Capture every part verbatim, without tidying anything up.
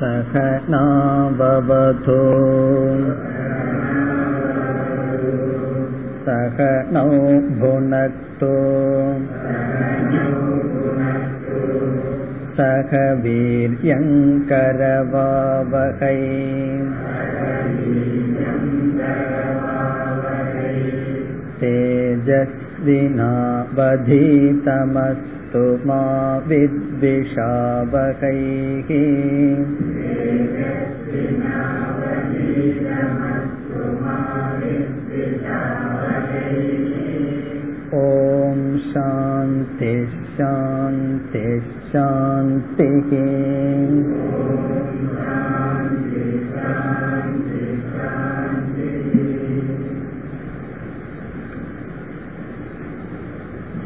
சகனா பவது சகனோ புனக்து சக வீர்யங் கரவாவஹை தேஜஸ்வினாவதீதமஸ்து மா வித்விஷாவஹை. ஓம் சாந்தி சாந்தி சாந்தி.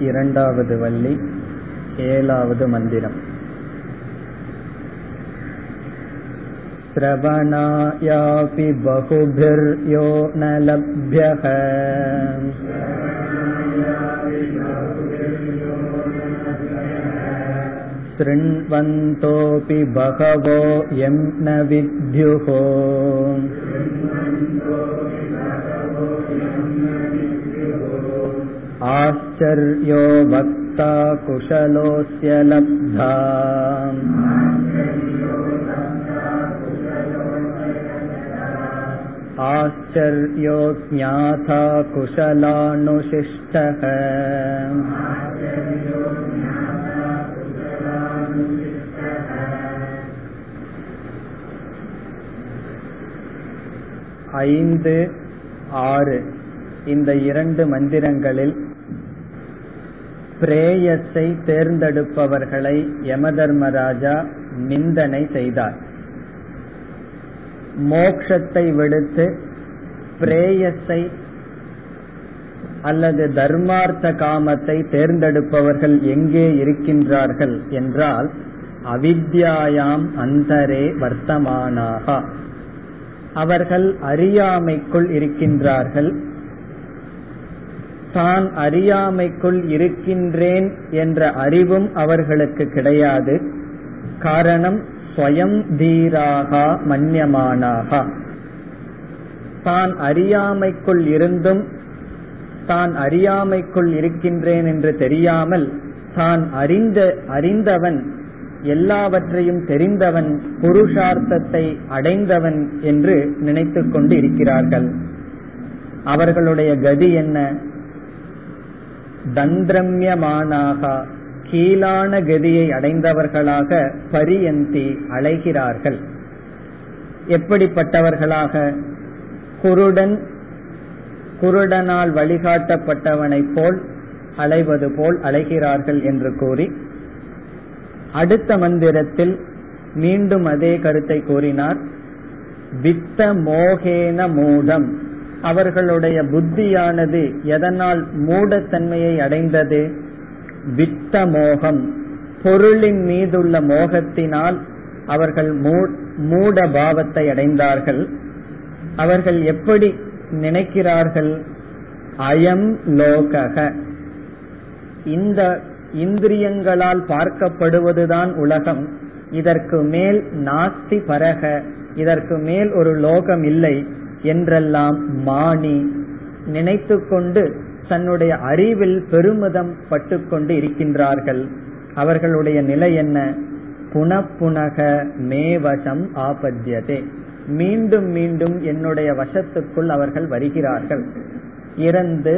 இரண்டாவது வள்ளி, ஏழாவது மந்திரம். ஸ்ரவணாயாபி பஹுபிர் யோ ந லப்யஹ ஸ்ருண்வந்தோபி பஹவோ யம் ந வித்யுஹோ. ஆச்சர்யோ வக்தா குஷலோஸ்ய லப்தா ஆச்சர்யோ ஞாதா குஷலானுஷிஷ்டஹ. ஐந்து ஆறு இந்த இரண்டு மந்திரங்களில் பிரேயஸை தேர்ந்தெடுப்பவர்களை யமதர்மராஜா நிந்தனை செய்தார். மோக்ஷத்தை விடுத்து பிரேயஸை அல்லது தர்மார்த்த காமத்தை தேர்ந்தெடுப்பவர்கள் எங்கே இருக்கின்றார்கள் என்றால் அவித்யாயாம் அந்தரே வர்த்தமானாக, அவர்கள் அறியாமைக்குள் இருக்கின்றார்கள். தான் அறியாமைக்குள் இருக்கின்றேன் என்ற அறிவும் அவர்களுக்கு கிடையாது. காரணம் ஸ்வயம் தீராக மன்யமானாக, தான் அறியாமைக்குள் இருந்தும் தான் அறியாமைக்குள் இருக்கின்றேன் என்று தெரியாமல் தான் அறிந்த அறிந்தவன் எல்லாவற்றையும் தெரிந்தவன் புருஷார்த்தத்தை அடைந்தவன் என்று நினைத்து கொண்டு இருக்கிறார்கள். அவர்களுடைய கதி என்ன? தந்திரம்யமானாக கீழான கதியை அடைந்தவர்களாக பரியந்தி அழைகிறார்கள். எப்படிப்பட்டவர்களாக? குருடன் குருடனால் வழிகாட்டப்பட்டவனைப் போல் அலைவது போல் அழைகிறார்கள் என்று கூறி அடுத்த மந்திரத்தில் மீண்டும் அதே கருத்தை கூறினார். வித்த மோகேன மூடம், அவர்களுடைய புத்தியானது எதனால் மூடத்தன்மையை அடைந்தது? வித்த மோகம், பொருளின் மீதுள்ள மோகத்தினால் அவர்கள் மூட பாவத்தை அடைந்தார்கள். அவர்கள் எப்படி நினைக்கிறார்கள்? அயம் லோகக, இந்த இந்திரியங்களால் பார்க்கப்படுவதுதான் உலகம், இதற்கு மேல் நாஸ்தி பரக, இதற்கு மேல் ஒரு லோகம் இல்லை என்றெல்லாம் மானி நினைத்து கொண்டு தன்னுடைய அறிவில் பெருமிதம் பட்டு கொண்டு இருக்கின்றார்கள். அவர்களுடைய நிலை என்ன? புனப்புனக மேவசம் ஆபத்யதே, மீண்டும் மீண்டும் என்னுடைய வசத்துக்குள் அவர்கள் வருகிறார்கள். இறந்து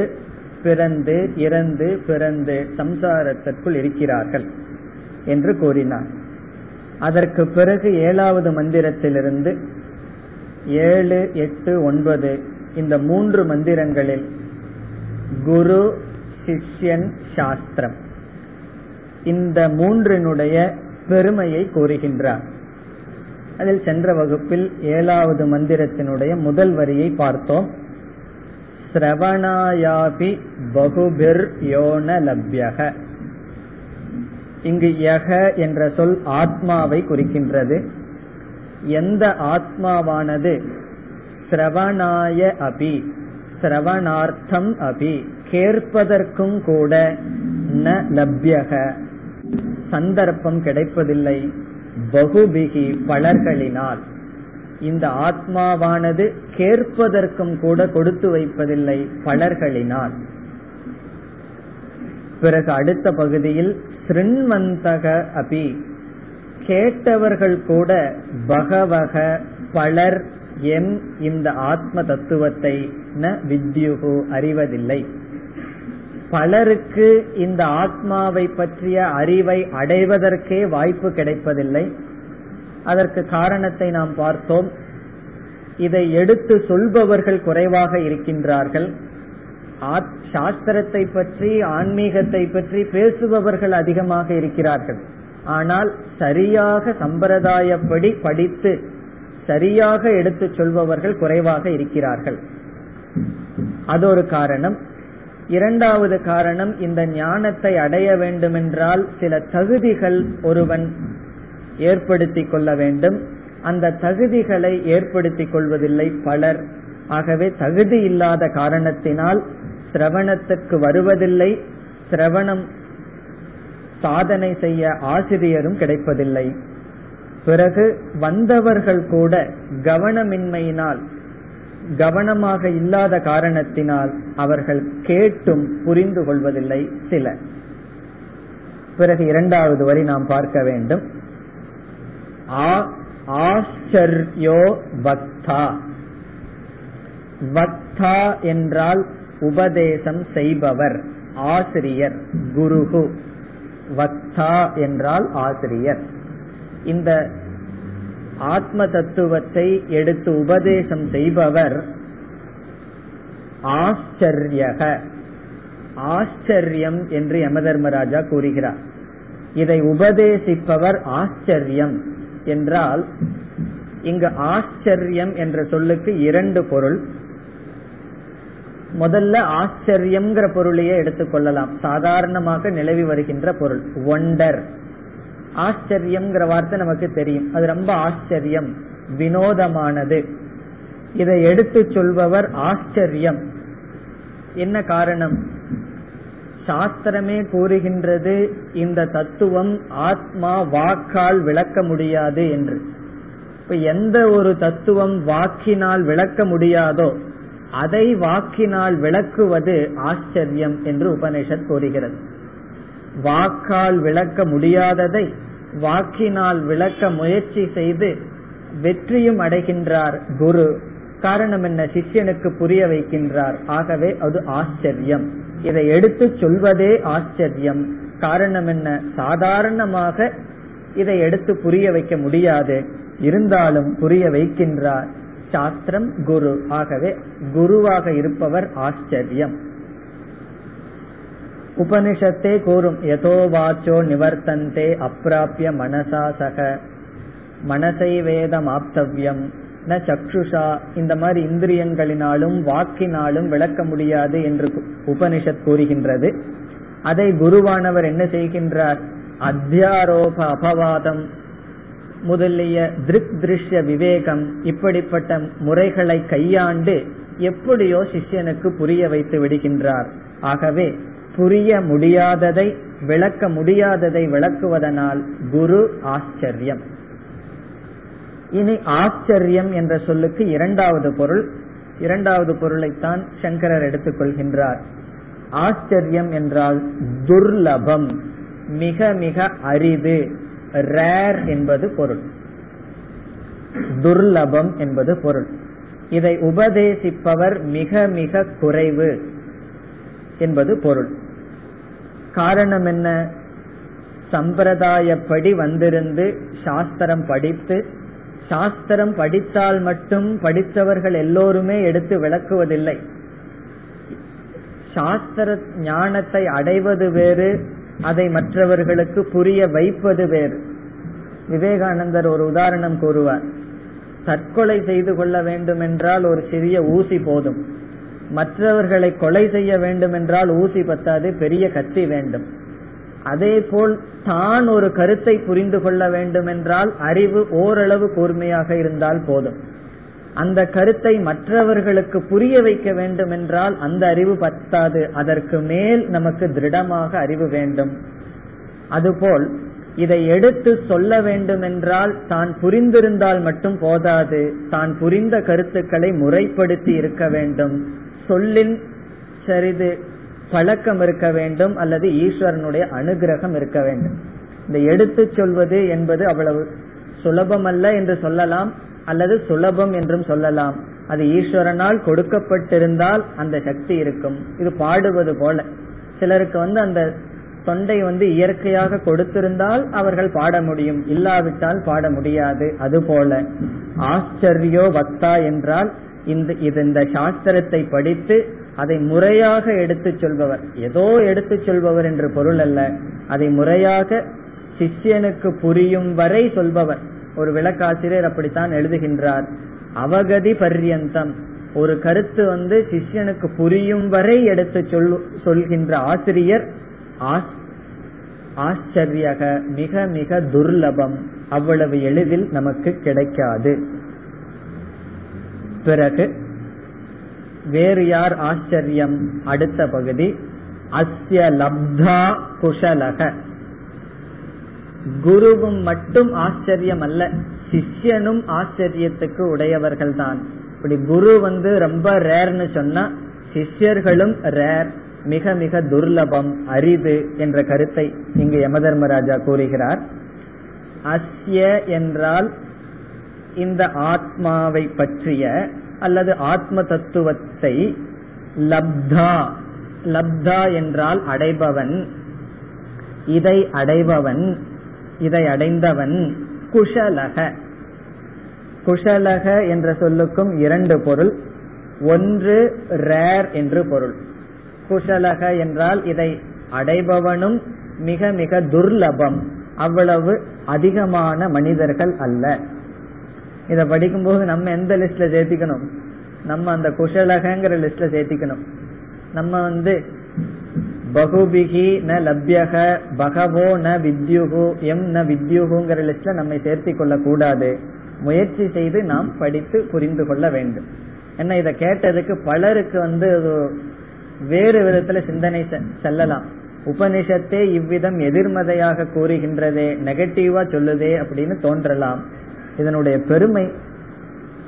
பிறந்து இறந்து பிறந்து சம்சாரத்திற்குள் இருக்கிறார்கள் என்று கூறினார். அதற்கு பிறகு ஏழாவது மந்திரத்திலிருந்து ஏழு எட்டு ஒன்பது இந்த மூன்று மந்திரங்களில் குரு சிஷ்யன் சாஸ்திரம் இந்த மூன்றினுடைய பெருமையை கூறுகின்றார். அதில் சென்ற வகுப்பில் ஏழாவது மந்திரத்தினுடைய முதல் வரியை பார்த்தோம். ஸ்ரவணாயாபி பஹுபிர் யோன லப்யக, இங்கு யக என்ற சொல் ஆத்மாவை குறிக்கின்றது. எந்த ஆத்மாவானது ஸ்ரவணாய அபி ஸ்ரவணார்த்தம் அபி கேட்பதற்கும் கூட ந லப்யக சந்தர்ப்பம் கிடைப்பதில்லை, பகுபிகி பலர்களினால், இந்த ஆத்மாவானது கேட்பதற்கும் கூட கொடுத்து வைப்பதில்லை, பலர்களினால். பிறகு அடுத்த பகுதியில் ஸ்ருண்வந்தக அபி, கேட்டவர்கள் கூட பகவக பலர் எம் இந்த ஆத்ம தத்துவத்தை ந வித்யுஹு அறிவதில்லை. பலருக்கு இந்த ஆத்மாவை பற்றிய அறிவை அடைவதற்கே வாய்ப்பு கிடைப்பதில்லை. அதற்கு காரணத்தை நாம் பார்த்தோம். இதை எடுத்து சொல்பவர்கள் குறைவாக இருக்கின்றார்கள், சாஸ்திரத்தை பற்றி ஆன்மீகத்தை பற்றி பேசுபவர்கள் அதிகமாக இருக்கிறார்கள். ஆனால் சரியாக சம்பிரதாயப்படி படித்து சரியாக எடுத்து சொல்பவர்கள் குறைவாக இருக்கிறார்கள். அது ஒரு காரணம். இரண்டாவது காரணம், இந்த ஞானத்தை அடைய வேண்டுமென்றால் சில தகுதிகள் ஒருவன் ஏற்படுத்தி கொள்ள வேண்டும். அந்த தகுதிகளை ஏற்படுத்தி கொள்வதில்லை பலர். ஆகவே தகுதி இல்லாத காரணத்தினால் சிரவணத்திற்கு வருவதில்லை, சிரவணம் சாதனை செய்ய ஆசிரியரும் கிடைப்பதில்லை. பிறகு வந்தவர்கள் கூட கவனமின்மையினால், கவனமாக இல்லாத காரணத்தினால் அவர்கள் கேட்டும் புரிந்து கொள்வதில்லை சில. பிறகு இரண்டாவது வரை நாம் பார்க்க வேண்டும். ஆச்சர்யோ வக்தா, வக்தா என்றால் உபதேசம் செய்பவர், ஆசிரியர், குருகு. வக்தா என்றால் ஆசிரியர். இந்த ஆத்ம தத்துவத்தை எடுத்து உபதேசம் செய்பவர் ஆச்சரியக. ஆச்சரியம் என்று யமதர்மராஜா கூறுகிறார். இதை உபதேசிப்பவர் ஆச்சரியம் என்றால், இங்கு ஆச்சரியம் என்ற சொல்லுக்கு இரண்டு பொருள். முதல்ல ஆச்சரியம் பொருளையே எடுத்துக்கொள்ளலாம், சாதாரணமாக நிலவி வருகின்ற பொருள் ஒண்டர். ஆச்சரியம் வார்த்தை நமக்கு தெரியும், அது ரொம்ப ஆச்சரியம், வினோதமானது. இதை எடுத்து சொல்பவர் ஆச்சரியம். என்ன காரணம்? சாஸ்திரமே கூறுகின்றது இந்த தத்துவம் ஆத்மா வாக்கால் விளக்க முடியாது என்று. இப்ப எந்த ஒரு தத்துவம் வாக்கினால் விளக்க முடியாதோ அதை வாக்கினால் விளக்குவது ஆச்சரியம் என்று உபனிஷத் கூறுகிறது. வாக்கால் விளக்க முடியாததை வாக்கினால் விளக்க முயற்சி செய்து வெற்றியும் அடைகின்றார் குரு. காரணம் என்ன? சிஷ்யனுக்கு புரிய வைக்கின்றார். ஆகவே அது ஆச்சரியம். இதை எடுத்து சொல்வதே ஆச்சரியம். காரணம் என்ன? சாதாரணமாக இதை எடுத்து புரிய வைக்க முடியாது, இருந்தாலும் புரிய வைக்கின்றார் சாஸ்திரம், குரு. ஆகவே குருவாக இருப்பவர் ஆச்சரியம். உபனிஷத்தை கூறும் யதோ வாச்சோ நிவர்த்தந்தே அப்ராப்ய மனசா சக, மனசை வேதம் ஆப்தவ்யம் ந சக்ஷுஷா, இந்த மாதிரி இந்திரியங்களினாலும் வாக்கினாலும் விளக்க முடியாது என்று உபனிஷத் கூறுகின்றது. அதை குருவானவர் என்ன செய்கின்றார்? அத்தியாரோப அபவாதம் முதலிய திருக் திருஷ்ய விவேகம் இப்படிப்பட்ட முறைகளை கையாண்டு எப்படியோ சிஷ்யனுக்கு புரிய வைத்து விடுகின்றார். ஆகவே புரிய முடியாததை விளக்க முடியாததை விளக்குவதனால் குரு ஆச்சரியம். இனி ஆச்சரியம் என்ற சொல்லுக்கு இரண்டாவது பொருள். இரண்டாவது பொருளைத்தான் சங்கரர் எடுத்துக்கொள்கின்றார். ஆச்சரியம் என்றால் துர்லபம், மிக மிக அரிது, ரேர் என்பது பொருள். துர்லபம் என்பது பொருள். இதை உபதேசிப்பவர் மிக மிக குறைவு என்பது பொருள். காரணம் என்ன? சம்பிரதாயப்படி வந்திருந்து சாஸ்திரம் படித்து, சாஸ்திரம் படித்தால் மட்டும் படித்தவர்கள் எல்லோருமே எடுத்து விளக்குவதில்லை. சாஸ்திர ஞானத்தை அடைவது வேறு, அதை மற்றவர்களுக்கு புரிய வைப்பது வேறு. விவேகானந்தர் ஒரு உதாரணம் கூறுவார். தற்கொலை செய்து கொள்ள வேண்டும் என்றால் ஒரு சிறிய ஊசி போதும், மற்றவர்களை கொலை செய்ய வேண்டும் என்றால் ஊசி பத்தாது, பெரிய கத்தி வேண்டும். அதே போல் தான் ஒரு கருத்தை புரிந்து கொள்ள வேண்டும் என்றால் அறிவு ஓரளவு கூர்மையாக இருந்தால் போதும். அந்த கருத்தை மற்றவர்களுக்கு புரிய வைக்க வேண்டும் என்றால் அந்த அறிவு பத்தாது, அதற்கு மேல் நமக்கு திருடமாக அறிவு வேண்டும். அதுபோல் இதை எடுத்து சொல்ல வேண்டுமென்றால் தான் புரிந்திருந்தால் மட்டும் போதாது, தான் புரிந்த கருத்துக்களை முறைப்படுத்தி இருக்க வேண்டும், சொல்லின் சிறிது பழக்கம் இருக்க வேண்டும், அல்லது ஈஸ்வரனுடைய அனுகிரகம் இருக்க வேண்டும். இந்த எடுத்து சொல்வது என்பது அவ்வளவு சுலபம் அல்ல என்று சொல்லலாம், அல்லது சுலபம் என்றும் சொல்லலாம். அது ஈஸ்வரனால் கொடுக்கப்பட்டிருந்தால் அந்த சக்தி இருக்கும். இது பாடுவது போல, சிலருக்கு வந்து அந்த தொண்டை வந்து இயற்கையாக கொடுத்திருந்தால் அவர்கள் பாட முடியும், இல்லாவிட்டால் பாட முடியாது. அதுபோல ஆச்சரியோ வக்தா என்றால் இந்த சாஸ்திரத்தை படித்து அதை முறையாக எடுத்து சொல்பவர், ஏதோ எடுத்து சொல்பவர் என்று பொருள் அல்ல, அதை முறையாக சிஷ்யனுக்கு புரியும் வரை சொல்பவர். ஒரு விளக்காசிரியர் அப்படித்தான் எழுதுகின்றார், அவகதி பர்யந்தம், ஒரு கருத்து வந்து சிஷ்யனுக்கு புரியும் வரை எடுத்து சொல் சொல்கின்ற ஆசிரியர் ஆச்சரியக, மிக மிக துர்லபம், அவ்வளவு எளிதில் நமக்கு கிடைக்காது. பிறகு வேறு யார் ஆச்சரியம்? அடுத்த பகுதி அஸ்ய லப்தா குஷலக, குருவும் மட்டும் ஆச்சரியம் அல்ல, சிஷ்யனும் ஆச்சரியத்துக்கு உடையவர்கள் தான். இப்படி குரு வந்து ரொம்ப ரேர்னு சொன்னா சிஷ்யர்களும் ரேர், மிக மிக துர்லபம், அரிது என்ற கருத்தை இங்கு யமதர்மராஜா கூறுகிறார். அஸ்ய என்றால் இந்த ஆத்மாவை பற்றிய அல்லது ஆத்ம தத்துவத்தை, லப்தா, லப்தா என்றால் அடைபவன், இதை அடைபவன், இதை அடைந்தவன், குஷலக. குஷலக என்ற சொல்லுக்கும் இரண்டு பொருள், ஒன்று ரேர் என்று பொருள். குஷலக என்றால் இதை அடைபவனும் மிக மிக துர்லபம், அவ்வளவு அதிகமான மனிதர்கள் அல்ல. இத படிக்கும்போது நம்ம எந்த லிஸ்ட்ல சேர்த்திக்கணும், நம்ம அந்த குஷலகங்கிற லிஸ்ட்ல சேர்த்திக்கணும். நம்ம வந்து பகுபிகி ந லப்யக பகவோ ந வித்யுகு எம் ந வித்யுகுங்கிற லிஸ்ட்ல நம்மை சேர்த்தி கொள்ள கூடாது. முயற்சி செய்து நாம் படித்து புரிந்து கொள்ள வேண்டும். ஏன்னா இதை கேட்டதுக்கு பலருக்கு வந்து வேறு விதத்துல சிந்தனை செல்லலாம். உபனிஷத்தே இவ்விதம் எதிர்மறையாக கூறுகின்றதே, நெகட்டிவா சொல்லுதே அப்படின்னு தோன்றலாம். இதனுடைய பெருமை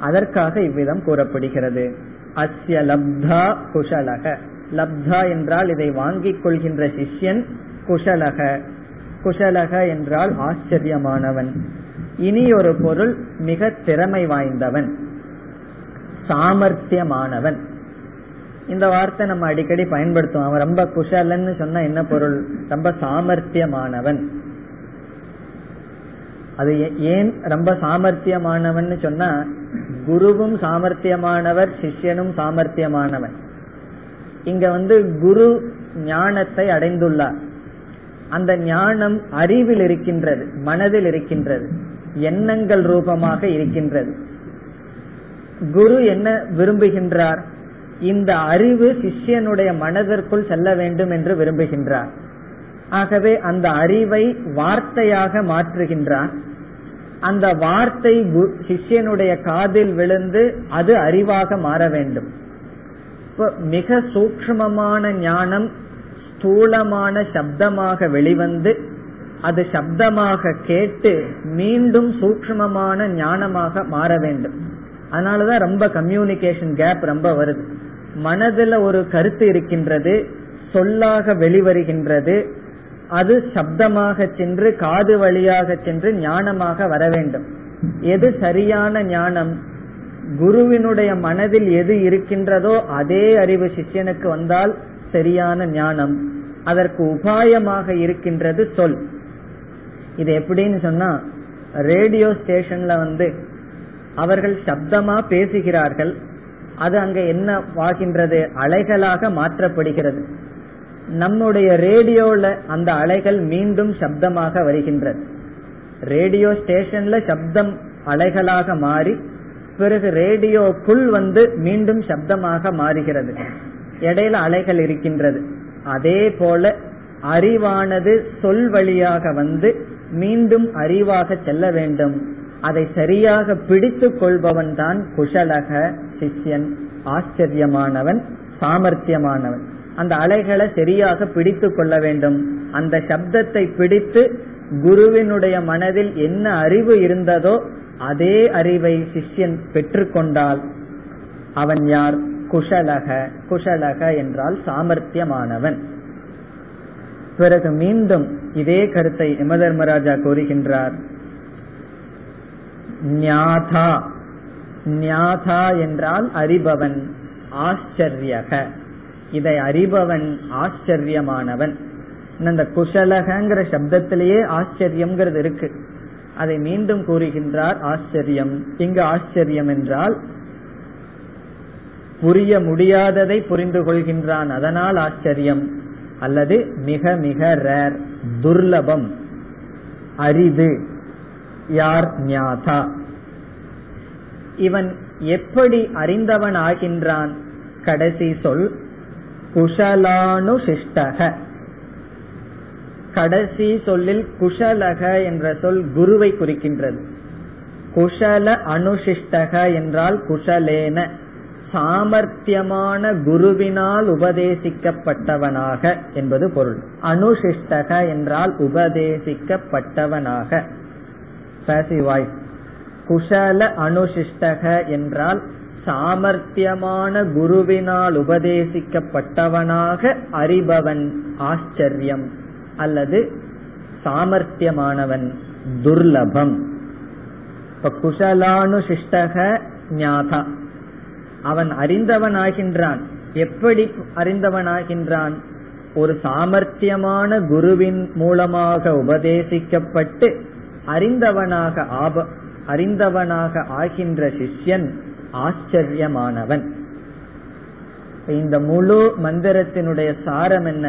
அதற்காக இவ்விதம் கூறப்படுகிறது. அஸ்ய லப்தா குஷலக, லப்தா என்றால் இதை வாங்கிக் கொள்கின்ற சிஷ்யன், குஷலக, குஷலக என்றால் ஆச்சரியமானவன். இனி ஒரு பொருள், மிக திறமை வாய்ந்தவன், சாமர்த்தியமானவன். இந்த வார்த்தை நம்ம அடிக்கடி பயன்படுத்துவோம். அவன் ரொம்ப குஷலன்னு சொன்னா என்ன பொருள்? ரொம்ப சாமர்த்தியமானவன். அது ஏன் ரொம்ப சாமர்த்தியமானவன் சொன்னா, குருவும் சாமர்த்தியமானவர், சிஷ்யனும் சாமர்த்தியமானவன். இங்க வந்து குரு ஞானத்தை அடைந்துள்ளார். அந்த ஞானம் அறிவில் இருக்கின்றது, மனதில் இருக்கின்றது, எண்ணங்கள் ரூபமாக இருக்கின்றது. குரு என்ன விரும்புகின்றார்? இந்த அறிவு சிஷ்யனுடைய மனதிற்குள் செல்ல வேண்டும் என்று விரும்புகின்றார். ஆகவே அந்த அறிவை வார்த்தையாக மாற்றுகின்றார். அந்த வார்த்தை சிஷ்யனுடைய காதில் விழுந்து அது அறிவாக மாற வேண்டும். மிக சூக்ஷ்மமான ஞானம் ஸ்தூலமான சப்தமாக வெளிவந்து அது சப்தமாக கேட்டு மீண்டும் சூக்ஷ்மமான ஞானமாக மாற வேண்டும். அதனாலதான் ரொம்ப கம்யூனிகேஷன் கேப் ரொம்ப வருது. மனதில் ஒரு கருத்து இருக்கின்றது, சொல்லாக வெளிவருகின்றது, அது சப்தமாக சென்று காது வழியாக சென்று ஞானமாக வர வேண்டும். எது சரியான ஞானம்? குருவினுடைய மனதில் எது இருக்கின்றதோ அதே அறிவு சிஷ்யனுக்கு வந்தால் சரியான ஞானம். அதற்கு உபாயமாக இருக்கின்றது சொல். இது எப்படின்னு சொன்னா, ரேடியோ ஸ்டேஷன்ல வந்து அவர்கள் சப்தமா பேசுகிறார்கள், அது அங்க என்ன ஆகின்றது? அலைகளாக மாற்றப்படுகிறது. நம்முடைய ரேடியோல அந்த அலைகள் மீண்டும் சப்தமாக வருகின்றது. ரேடியோ ஸ்டேஷன்ல சப்தம் அலைகளாக மாறி பிறகு ரேடியோக்குள் வந்து மீண்டும் சப்தமாக மாறுகிறது. இடையில அலைகள் இருக்கின்றது. அதே போல அறிவானது சொல் வழியாக வந்து மீண்டும் அறிவாக செல்ல வேண்டும். அதை சரியாக பிடித்து கொள்பவன் தான் குஷலக, சிஷ்யன், ஆச்சரியமானவன், சாமர்த்தியமானவன். அந்த அலைகளை சரியாக பிடித்து கொள்ள வேண்டும். அந்த சப்தத்தை பிடித்து குருவினுடைய மனதில் என்ன அறிவு இருந்ததோ அதே அறிவை சிஷ்யன் பெற்றுக்கொண்டால் அவன் யார்? குஷலக. குஷலக என்றால் சாமர்த்தியமானவன். பிறகு மீண்டும் இதே கருத்தை யமதர்மராஜா கூறுகின்றார். ஞாதா, ஞாதா என்றால் அறிபவன், ஆச்சரியக, இதை அறிபவன், ஆச்சரியமானவன். இந்த குஷலகங்கிற சப்தத்திலேயே ஆச்சரியம்ங்கிறது இருக்கு, அதை மீண்டும் கூறுகின்றார். ஆச்சரியம், இங்கு ஆச்சரியம் என்றால் புரிய முடியாததை புரிந்து கொள்கின்றான், அதனால் ஆச்சரியம். அல்லது மிக மிக ரேர், துர்லபம், அரிது. யார்? ஞாதா. இவன் எப்படி அறிந்தவன் ஆகின்றான்? கடைசி சொல் குஷலானுசிஷ்டக. கடைசி சொல்லில் குஷலக என்ற சொல் குருவை குறிக்கின்றது. குஷல அனுசிஷ்டக என்றால் குஷலேன, சாமர்த்தியமான குருவினால் உபதேசிக்கப்பட்டவனாக என்பது பொருள். அனுசிஷ்டக என்றால் உபதேசிக்கப்பட்டவனாக. குஷல அனுசிஷ்டக என்றால் சாமர்த்தியமான குருவினால் உபதேசிக்கப்பட்டவனாக அறிபவன், ஆச்சரியம் அல்லது சாமர்த்தியமானவன், துர்லபம். இப்ப குஷலானுசிஷ்டக ஞாதா, அவன் அறிந்தவன் ஆகின்றான். எப்படி அறிந்தவன் ஆகின்றான்? ஒரு சாமர்த்தியமான குருவின் மூலமாக உபதேசிக்கப்பட்டு அறிந்தவனாக ஆப அறிந்தவனாக ஆகின்ற சிஷ்யன் ஆச்சரியமானவன். இந்த முழு மந்திரத்தினுடைய சாரம் என்ன?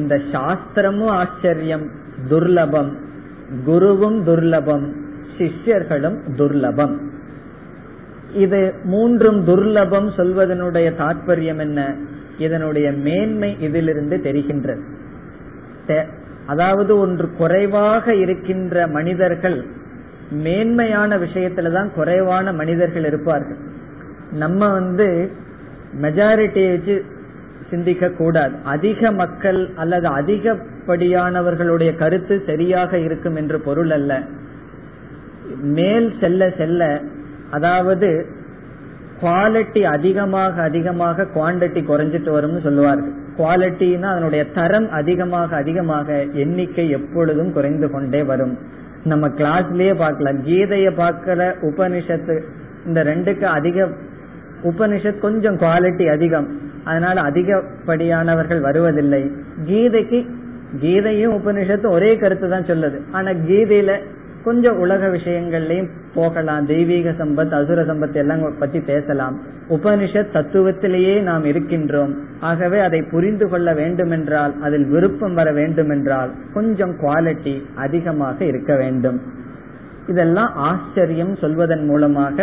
இந்த சாஸ்திரமும் ஆச்சரியம், துர்லபம், குருவும் துர்லபம், சிஷ்யர்களும் துர்லபம். இது மூன்றும் துர்லபம் சொல்வதனுடைய தாற்பயம் என்ன? இதனுடைய மேன்மை இதிலிருந்து தெரிகின்றது. அதாவது ஒன்று குறைவாக இருக்கின்ற மனிதர்கள் மேன்மையான விஷயத்துலதான் குறைவான மனிதர்கள் இருப்பார்கள். நம்ம வந்து மெஜாரிட்டியை வச்சு சிந்திக்க கூடாது. அதிக மக்கள் அல்லது அதிகப்படியானவர்களுடைய கருத்து சரியாக இருக்கும் என்று பொருள் அல்ல. மேல் செல்ல செல்ல, அதாவது குவாலிட்டி அதிகமாக அதிகமாக குவாண்டிட்டி குறைஞ்சிட்டு வரும்னு சொல்லுவார்கள். குவாலிட்டின்னா அதனுடைய தரம் அதிகமாக அதிகமாக எண்ணிக்கை எப்பொழுதும் குறைந்து கொண்டே வரும். நம்ம கிளாஸ்லயே பார்க்கலாம், கீதையை பார்க்கற உபனிஷத்து, இந்த ரெண்டுக்கு அதிக உபனிஷத் கொஞ்சம் குவாலிட்டி அதிகம், அதனால அதிகப்படியானவர்கள் வருவதில்லை. கீதைக்கு கீதையும் உபனிஷத்தும் ஒரே கருத்து தான் சொல்லுது, ஆனா கீதையில கொஞ்சம் உலக விஷயங்கள்லயும் போகலாம், தெய்வீக சம்பத் அசுர சம்பத் எல்லாம் பத்தி பேசலாம். உபனிஷத் தத்துவத்திலேயே நாம் இருக்கின்றோம். ஆகவே அதை புரிந்து கொள்ள வேண்டுமென்றால், அதில் விருப்பம் வர வேண்டுமென்றால் கொஞ்சம் குவாலிட்டி அதிகமாக இருக்க வேண்டும். இதெல்லாம் ஆச்சரியம் சொல்வதன் மூலமாக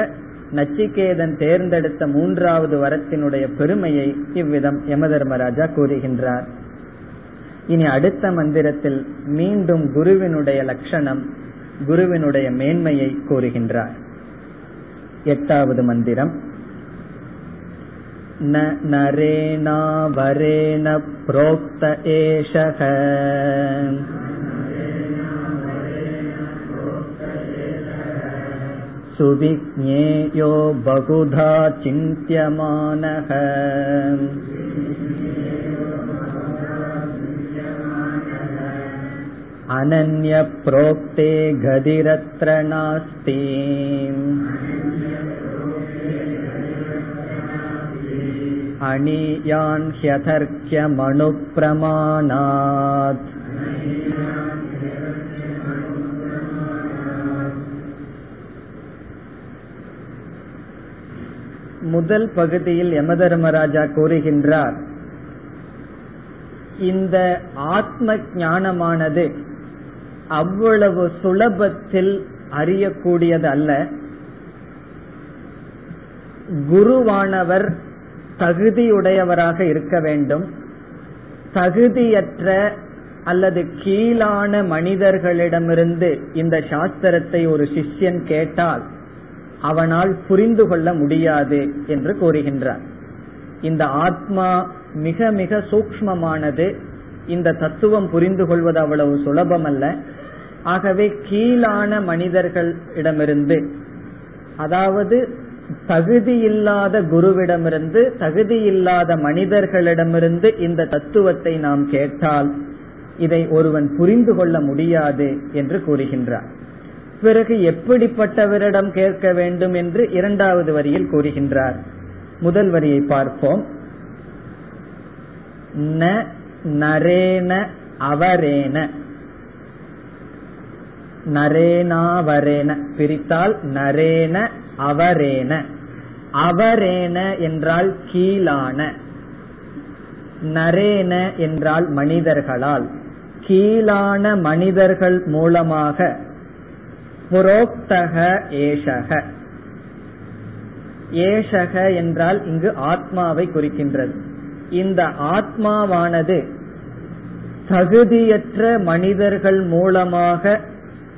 நச்சிகேதன் தேர்ந்தெடுத்த மூன்றாவது வரத்தினுடைய பெருமையை இவ்விதம் யமதர்மராஜா கூறுகின்றார். இனி அடுத்த மந்திரத்தில் மீண்டும் குருவினுடைய லட்சணம், குருவினுடைய மேன்மையை கூறுகின்றார். எட்டாவது மந்திரம். ந நரேனா வரேன ப்ரோக்த ஏஷக சுவிக்ஞேயோ பகுதா சிந்த்யமானஹ. அனன்ய ப்ரோக்தே கதிரத்ர நாஸ்தி. அனியான் ஹ்யதர்க்ய மனுப்ரமாணாத். முதல் பகுதியில் யமதர்மராஜா கூறுகின்றார், இந்த ஆத்ம ஞானமானது அவ்வளவு சுலபத்தில் அறியக்கூடியது அல்ல. குருவானவர் தகுதியுடையவராக இருக்க வேண்டும். தகுதியற்ற அல்லது கீழான மனிதர்களிடமிருந்து இந்த சாஸ்திரத்தை ஒரு சிஷ்யன் கேட்டால் அவனால் புரிந்து கொள்ள முடியாது என்று கூறுகின்றார். இந்த ஆத்மா மிக மிக சூக்ஷ்மமானது, இந்த தத்துவம் புரிந்து கொள்வது அவ்வளவு சுலபம் அல்ல. ஆகவே கீழான மனிதர்கள் இடமிருந்து, அதாவது தகுதியில்லாத குருவிடமிருந்து, தகுதியில்லாத மனிதர்களிடமிருந்து இந்த தத்துவத்தை நாம் கேட்டால் இதை ஒருவன் புரிந்து கொள்ள முடியாது என்று கூறுகின்றார். பிறகு எப்படிப்பட்டவரிடம் கேட்க வேண்டும் என்று இரண்டாவது வரியில் கூறுகின்றார். முதல் வரியை பார்ப்போம். ந நரேன அவரேன, நரேனாவரேன பிரித்தால் நரேன அவரேன. அவரேன என்றால் கீழான, நரேன என்றால் மனிதர்களால், கீழான மனிதர்கள் மூலமாக. புரோக்தக ஏஷக, ஏஷக என்றால் இங்கு ஆத்மாவை குறிக்கின்றது. இந்த ஆத்மாவானது தகுதியற்ற மனிதர்கள் மூலமாக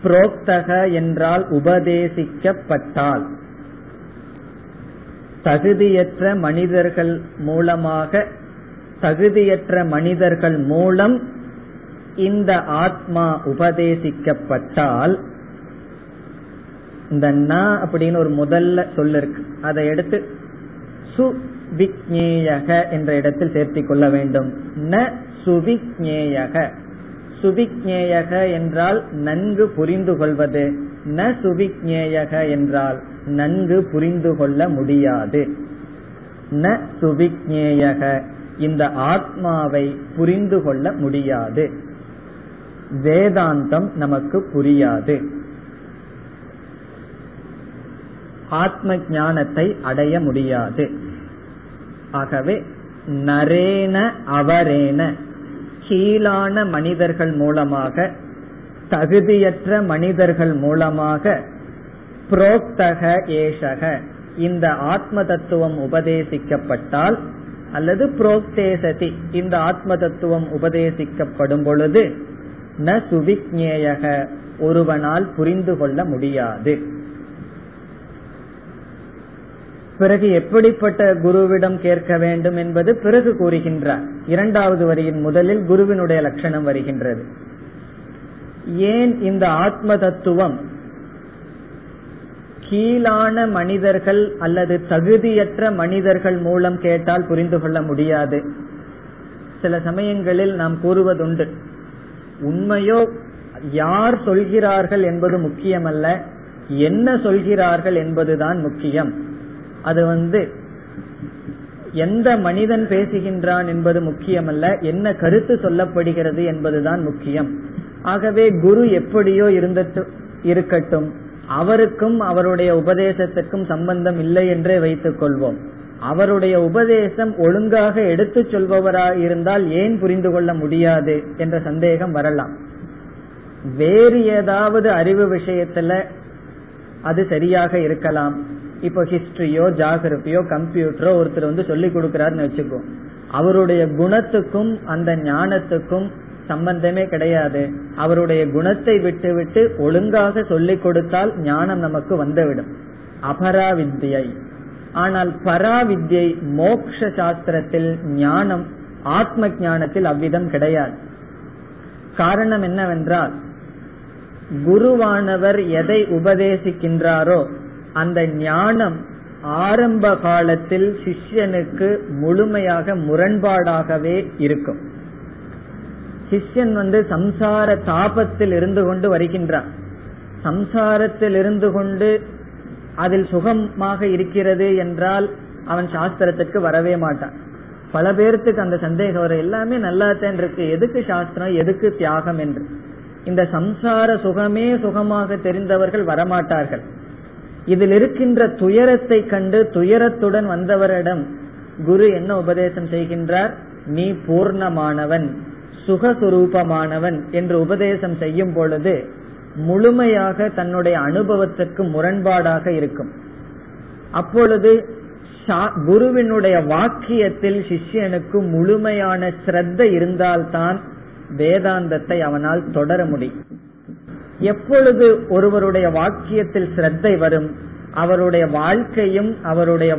புரோக்தக என்றால் உபதேசிக்கப்பட்டால், தகுதியற்ற மனிதர்கள் மூலமாக, தகுதியற்ற மனிதர்கள் மூலம் இந்த ஆத்மா உபதேசிக்கப்பட்டால். இந்த ந அப்படின்னு ஒரு முதல்ல சொல்லிருக்கு, அதை எடுத்து சுவிக்ஞேயக என்ற இடத்தில் சேர்த்திக் கொள்ள வேண்டும். ந சுவிக்ஞேயக, சுவிக்ஞேயக என்றால் நன்கு புரிந்து கொள்வது, ந சுவிக்ஞேயக என்றால் நன்கு புரிந்து கொள்ள முடியாது. ந சுவிக்ஞேயக, இந்த ஆத்மாவை புரிந்து கொள்ள முடியாது, வேதாந்தம் நமக்கு புரியாது, ஆத்ம ஞானத்தை அடைய முடியாது. ஆகவே நரேன அவரேன, கீழான மனிதர்கள் மூலமாக, தகுதியற்ற மனிதர்கள் மூலமாக, புரோக்தக ஏஷக, இந்த ஆத்ம தத்துவம் உபதேசிக்கப்பட்டால், அல்லது புரோக்தேசதி, இந்த ஆத்ம தத்துவம் உபதேசிக்கப்படும் பொழுது, ந சுவிக்ஞேயக, ஒருவனால் புரிந்து கொள்ள முடியாது. பிறகு எப்படிப்பட்ட குருவிடம் கேட்க வேண்டும் என்பது பிறகு கூறுகின்றார். இரண்டாவது வரியின் முதலில் குருவினுடைய லட்சணம் வருகின்றது. ஏன் இந்த ஆத்ம தத்துவம் கீழான மனிதர்கள் அல்லது தகுதியற்ற மனிதர்கள் மூலம் கேட்டால் புரிந்து கொள்ள முடியாது? சில சமயங்களில் நாம் கூறுவதுண்டு, உண்மையோ யார் சொல்கிறார்கள் என்பது முக்கியமல்ல, என்ன சொல்கிறார்கள் என்பதுதான் முக்கியம். அது வந்து எந்த மனிதன் பேசுகின்றான் என்பது முக்கியமல்ல, என்ன கருத்து சொல்லப்படுகிறது என்பதுதான் முக்கியம். ஆகவே குரு எப்படியோ இருந்துட்டு இருக்கட்டும், அவருக்கும் அவருடைய உபதேசத்திற்கும் சம்பந்தம் இல்லை என்றே வைத்துக் கொள்வோம். அவருடைய உபதேசம் ஒழுங்காக எடுத்து சொல்பவராக இருந்தால் ஏன் புரிந்து கொள்ள முடியாது என்ற சந்தேகம் வரலாம். வேறு ஏதாவது அறிவு விஷயத்துல அது சரியாக இருக்கலாம். இப்போ ஹிஸ்டரியோ ஜாகிரபியோ கம்ப்யூட்டரோ ஒருத்தர் வந்து சொல்லி கொடுக்கிறாருன்னு வச்சுக்கோ, அவருடைய குணத்துக்கும் அந்த ஞானத்துக்கும் சம்பந்தமே கிடையாது. அவருடைய குணத்தை விட்டு விட்டு ஒழுங்காக சொல்லி கொடுத்தால் ஞானம் நமக்கு வந்துவிடும், அபராவித்யை. ஆனால் பராவித்யை மோக்ஷ சாஸ்திரத்தில், ஞானம் ஆத்ம ஞானத்தில் அவ்விதம் கிடையாது. காரணம் என்னவென்றால், குருவானவர் எதை உபதேசிக்கின்றாரோ அந்த ஞானம் ஆரம்ப காலத்தில் சிஷ்யனுக்கு முழுமையாக முரண்பாடாகவே இருக்கும். சிஷ்யன் வந்து சம்சார தாபத்தில் இருந்து கொண்டு வருகின்றான், சம்சாரத்தில் இருந்து கொண்டு அதில் சுகமாக இருக்கிறது என்றால் அவன் சாஸ்திரத்துக்கு வரவே மாட்டான். பல பேர்த்துக்கு அந்த சந்தேகம் வர, எல்லாமே நல்லா தான் இருக்கு, எதுக்கு சாஸ்திரம், எதுக்கு தியாகம் என்று. இந்த சம்சார சுகமே சுகமாக தெரிந்தவர்கள் வரமாட்டார்கள். இதில் இருக்கின்ற துயரத்தை கண்டு துயரத்துடன் வந்தவரிடம் குரு என்ன உபதேசம் செய்கின்றார்? நீ பூர்ணமானவன், சுகஸ்வரூபமானவன் என்று உபதேசம் செய்யும் பொழுது முழுமையாக தன்னுடைய அனுபவத்திற்கு முரண்பாடாக இருக்கும். அப்பொழுது குருவினுடைய வாக்கியத்தில் சிஷ்யனுக்கு முழுமையான ஸ்ரத்த இருந்தால்தான் வேதாந்தத்தை அவனால் தொடர முடியும். எப்பொழுது ஒருவருடைய வாக்கியத்தில் ஸ்ரத்தை வரும், அவருடைய வாழ்க்கையும் அவருடைய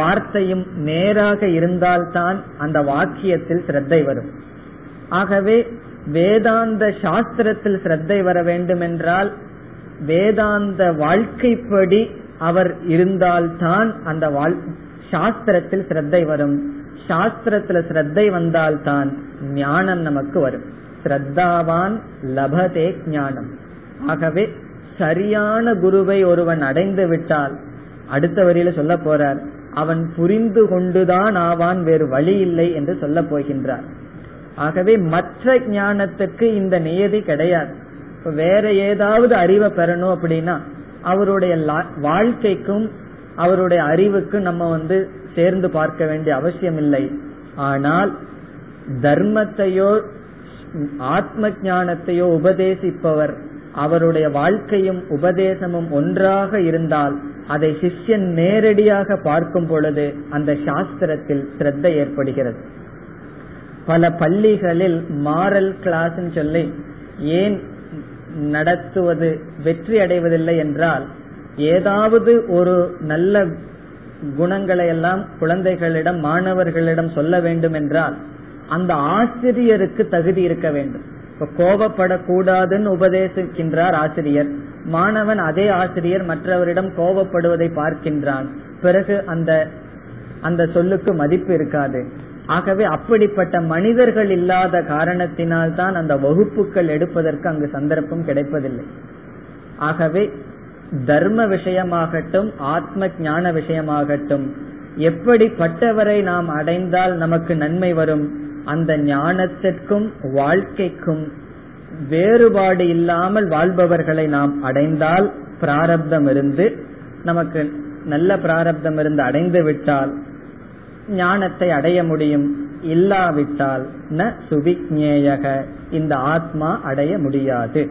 வார்த்தையும் நேராக இருந்தால்தான் அந்த வாக்கியத்தில் ஸ்ரத்தை வரும். ஆகவே வேதாந்த சாஸ்திரத்தில் ஸ்ரத்தை வர வேண்டும் என்றால் வேதாந்த வாழ்க்கைப்படி அவர் இருந்தால்தான் அந்த சாஸ்திரத்தில் ஸ்ரத்தை வரும். சாஸ்திரத்துல ஸ்ரத்தை வந்தால்தான் ஞானம் நமக்கு வரும். ஸ்ரத்தாவான் லபதே ஞானம். ஆகவே சரியான குருவை ஒருவன் அடைந்து விட்டால், அடுத்த வரியில சொல்ல போறார், அவன் புரிந்து கொண்டுதான் ஆவான், வேறு வழி இல்லை என்று சொல்ல போகின்றார். ஆகவே மற்ற ஞானத்துக்கு இந்த நியதி கிடையாது. வேற ஏதாவது அறிவை பெறணும் அப்படின்னா அவருடைய வாழ்க்கைக்கும் அவருடைய அறிவுக்கும் நம்ம வந்து சேர்ந்து பார்க்க வேண்டிய அவசியம் இல்லை. ஆனால் தர்மத்தையோ ஆத்ம ஞானத்தையோ உபதேசிப்பவர் அவருடைய வாழ்க்கையும் உபதேசமும் ஒன்றாக இருந்தால் அதை சிஷ்யன் நேரடியாக பார்க்கும் பொழுது அந்த சாஸ்திரத்தில் ஸ்ரத்தை ஏற்படுகிறது. பல பள்ளிகளில் மாரல் கிளாஸ் சொல்லி ஏன் நடத்துவது வெற்றி அடைவதில்லை என்றால், ஏதாவது ஒரு நல்ல குணங்களை எல்லாம் குழந்தைகளிடம் மாணவர்களிடம் சொல்ல வேண்டும் என்றால் அந்த ஆசிரியருக்கு தகுதி இருக்க வேண்டும். இப்ப கோபப்படக்கூடாதுன்னு உபதேசிக்கின்றார் ஆசிரியர், மாணவன் அதே ஆசிரியர் மற்றவரிடம் கோபப்படுவதை பார்க்கின்றான், பிறகு அந்த அந்த சொல்லுக்கு மதிப்பு இருக்காது. ஆகவே அப்படிப்பட்ட மனிதர்கள் இல்லாத காரணத்தினால் தான் அந்த வகுப்புகள் எடுப்பதற்கு அங்கு சந்தர்ப்பம் கிடைப்பதில்லை. ஆகவே தர்ம விஷயமாகட்டும் ஆத்ம ஞான விஷயமாகட்டும் எப்படிப்பட்டவரை நாம் அடைந்தால் நமக்கு நன்மை வரும், அந்த ஞானத்திற்கும் வாழ்க்கைக்கும் வேறுபாடு இல்லாமல் வாழ்பவர்களை நாம் அடைந்தால், பிராரப்தம் இருந்து நமக்கு நல்ல பிராரப்தம் இருந்து அடைந்து விட்டால் ஞானத்தை அடைய முடியும். இல்லாவிட்டால் ந சுவிக்ஞேயக, இந்த ஆத்மா அடைய முடியாது.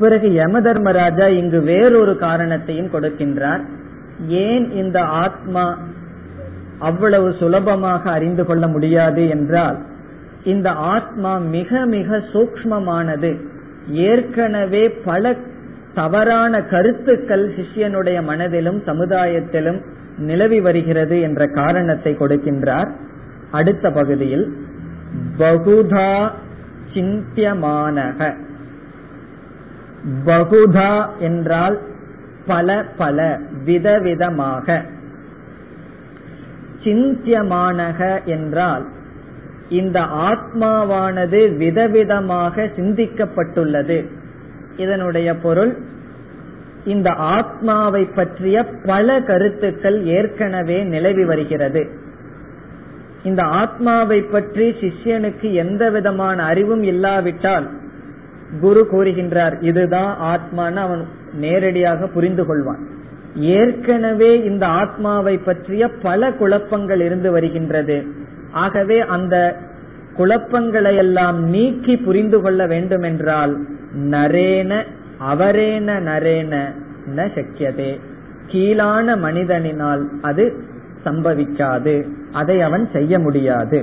பிறகு யம தர்மராஜா இங்கு வேறொரு காரணத்தையும் கொடுக்கின்றார். ஏன் இந்த ஆத்மா அவ்வளவு சுலபமாக அறிந்து கொள்ள முடியாது என்றால், இந்த ஆத்மா மிக மிக சூக்ஷ்மமானது. ஏற்கனவே பல தவறான கருத்துக்கள் சிஷ்யனுடைய மனதிலும் சமுதாயத்திலும் நிலவி வருகிறது என்ற காரணத்தை கொடுக்கின்றார். அடுத்த பகுதியில் பகுதா சிந்தியமானக, பகுதா என்றால் பல பல விதவிதமாக, சிந்தியமானக என்றால் இந்த ஆத்மாவானது விதவிதமாக சிந்திக்கப்பட்டுள்ளது. இதனுடைய பொருள், இந்த ஆத்மாவை பற்றிய பல கருத்துக்கள் ஏற்கனவே நிலவி வருகிறது. இந்த ஆத்மாவை பற்றி சிஷ்யனுக்கு எந்த விதமான அறிவும் இல்லாவிட்டால் குரு கூறுகின்றார் இதுதான் ஆத்மான்னு அவன் நேரடியாக புரிந்து கொள்வான். ஏற்கனவே இந்த ஆத்மாவை பற்றிய பல குழப்பங்கள் இருந்து வருகின்றது. ஆகவே அந்த குழப்பங்களை எல்லாம் நீக்கி புரிந்து கொள்ள வேண்டும் என்றால் நரேன அவரேன நரேன ந சக்கியதே, கீழான மனிதனினால் அது சம்பவிக்காது, அதை அவன் செய்ய முடியாது.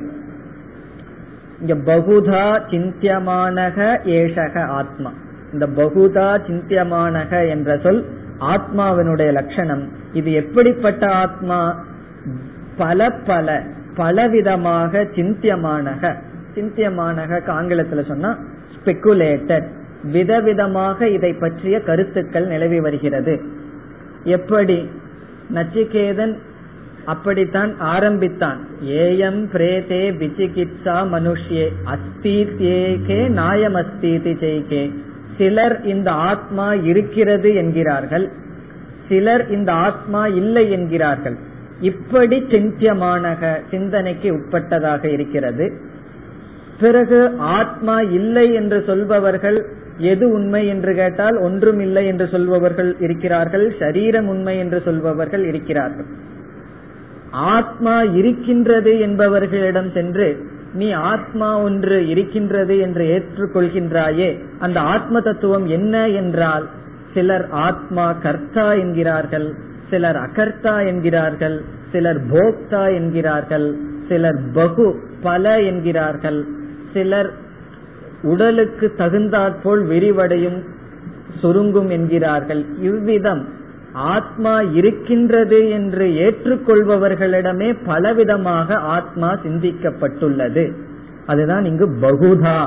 இங்க பகுதா சிந்தியமானக ஏஷக ஆத்மா, இந்த பகுதா சிந்தியமானக என்ற சொல் ஆத்மாவினுடைய லட்சணம். இது எப்படிப்பட்ட ஆத்மா? பல பல பலவிதமாக சிந்தியமானக, சிந்தியமானக ஆங்கிலத்துல சொன்னா ஸ்பெகுலேட்டட், விதவிதமாக இதை பற்றிய கருத்துக்கள் நிலவி வருகிறது. எப்படி நச்சிகேதன் அப்படித்தான் ஆரம்பித்தான், ஏயம் பிரேதே விசிகிச்சா மனுஷ்யே அஸ்தீத்யேகே நாயம் அஸ்தீதி ஜெய்கே. சிலர் இந்த ஆத்மா இருக்கிறது என்கிறார்கள், சிலர் இந்த ஆத்மா இல்லை என்கிறார்கள். இப்படி சிந்தியமானக சிந்தனைக்கு உட்பட்டதாக இருக்கிறது. பிறகு ஆத்மா இல்லை என்று சொல்பவர்கள் எது உண்மை என்று கேட்டால் ஒன்றும் இல்லை என்று சொல்பவர்கள் இருக்கிறார்கள், சரீரம் உண்மை என்று சொல்பவர்கள் இருக்கிறார்கள். ஆத்மா இருக்கின்றது என்பவர்களிடம் சென்று நீ ஆத்மா ஒன்று இருக்கின்றது என்று ஏற்றுக்கொள்கின்றாயே, அந்த ஆத்ம தத்துவம் என்ன என்றால் சிலர் ஆத்மா கர்த்தா என்கிறார்கள், சிலர் அகர்த்தா என்கிறார்கள், சிலர் போக்தா என்கிறார்கள், சிலர் பகு பல என்கிறார்கள், சிலர் உடலுக்கு தகுந்தாற்போல் விரிவடையும் சுருங்கும் என்கிறார்கள். இவ்விதம் ஆத்மா இருக்கின்றது என்று ஏற்றுக்கொள்பவர்களிடமே பலவிதமாக ஆத்மா சிந்திக்கப்பட்டுள்ளது. அதுதான் இங்கு பகுதா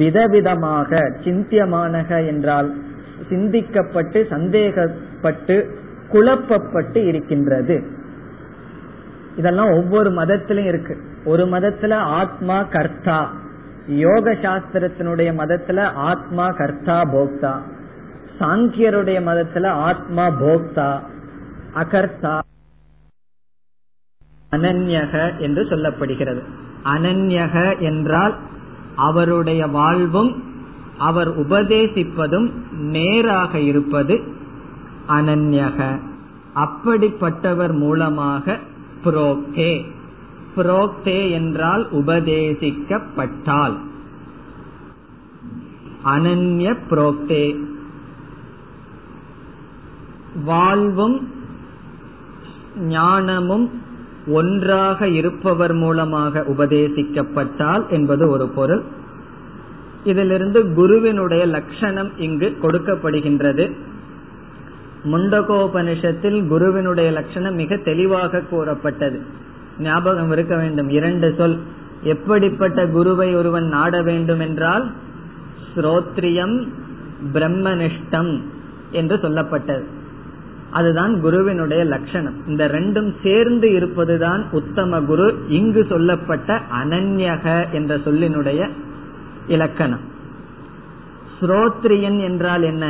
விதவிதமாக சிந்தியமானக என்றால் சிந்திக்கப்பட்டு சந்தேகப்பட்டு குழப்பப்பட்டு இருக்கின்றது. இதெல்லாம் ஒவ்வொரு மதத்திலும் இருக்கு. ஒரு மதத்துல ஆத்மா கர்த்தா, யோக சாஸ்திரத்தினுடைய மதத்துல ஆத்மா கர்த்தா போக்தா, சாங்கியருடைய மதத்துல ஆத்மா போக்தா அகர்த்தா அனன்யக என்று சொல்லப்படுகிறது. அனன்யக என்றால் அவருடைய வாழ்வும் அவர் உபதேசிப்பதும் நேராக இருப்பது அனன்யக. அப்படிப்பட்டவர் மூலமாக புரோக்தே, புரோக்தே என்றால் உபதேசிக்கப்பட்டால் அனன்ய புரோக்தே, வாழ்வும் ஞானமும் ஒன்றாக இருப்பவர் மூலமாக உபதேசிக்கப்பட்டால் என்பது ஒரு பொருள். இதிலிருந்து குருவினுடைய லட்சணம் இங்கு கொடுக்கப்படுகின்றது. முண்டகோபனிஷத்தில் குருவினுடைய லட்சணம் மிக தெளிவாக கூறப்பட்டது. ஞாபகம் இருக்க வேண்டும், இரண்டு சொல். எப்படிப்பட்ட குருவை ஒருவன் நாட வேண்டும் என்றால் ஸ்ரோத்ரியம் பிரம்மனிஷ்டம் என்று சொல்லப்பட்டது. அதுதான் குருவினுடைய லட்சணம். இந்த ரெண்டும் சேர்ந்து இருப்பதுதான் உத்தம குரு. இங்கு சொல்லப்பட்ட அனன்யக என்ற சொல்லினுடைய இலக்கணம். ஸ்ரோத்ரியன் என்றால் என்ன?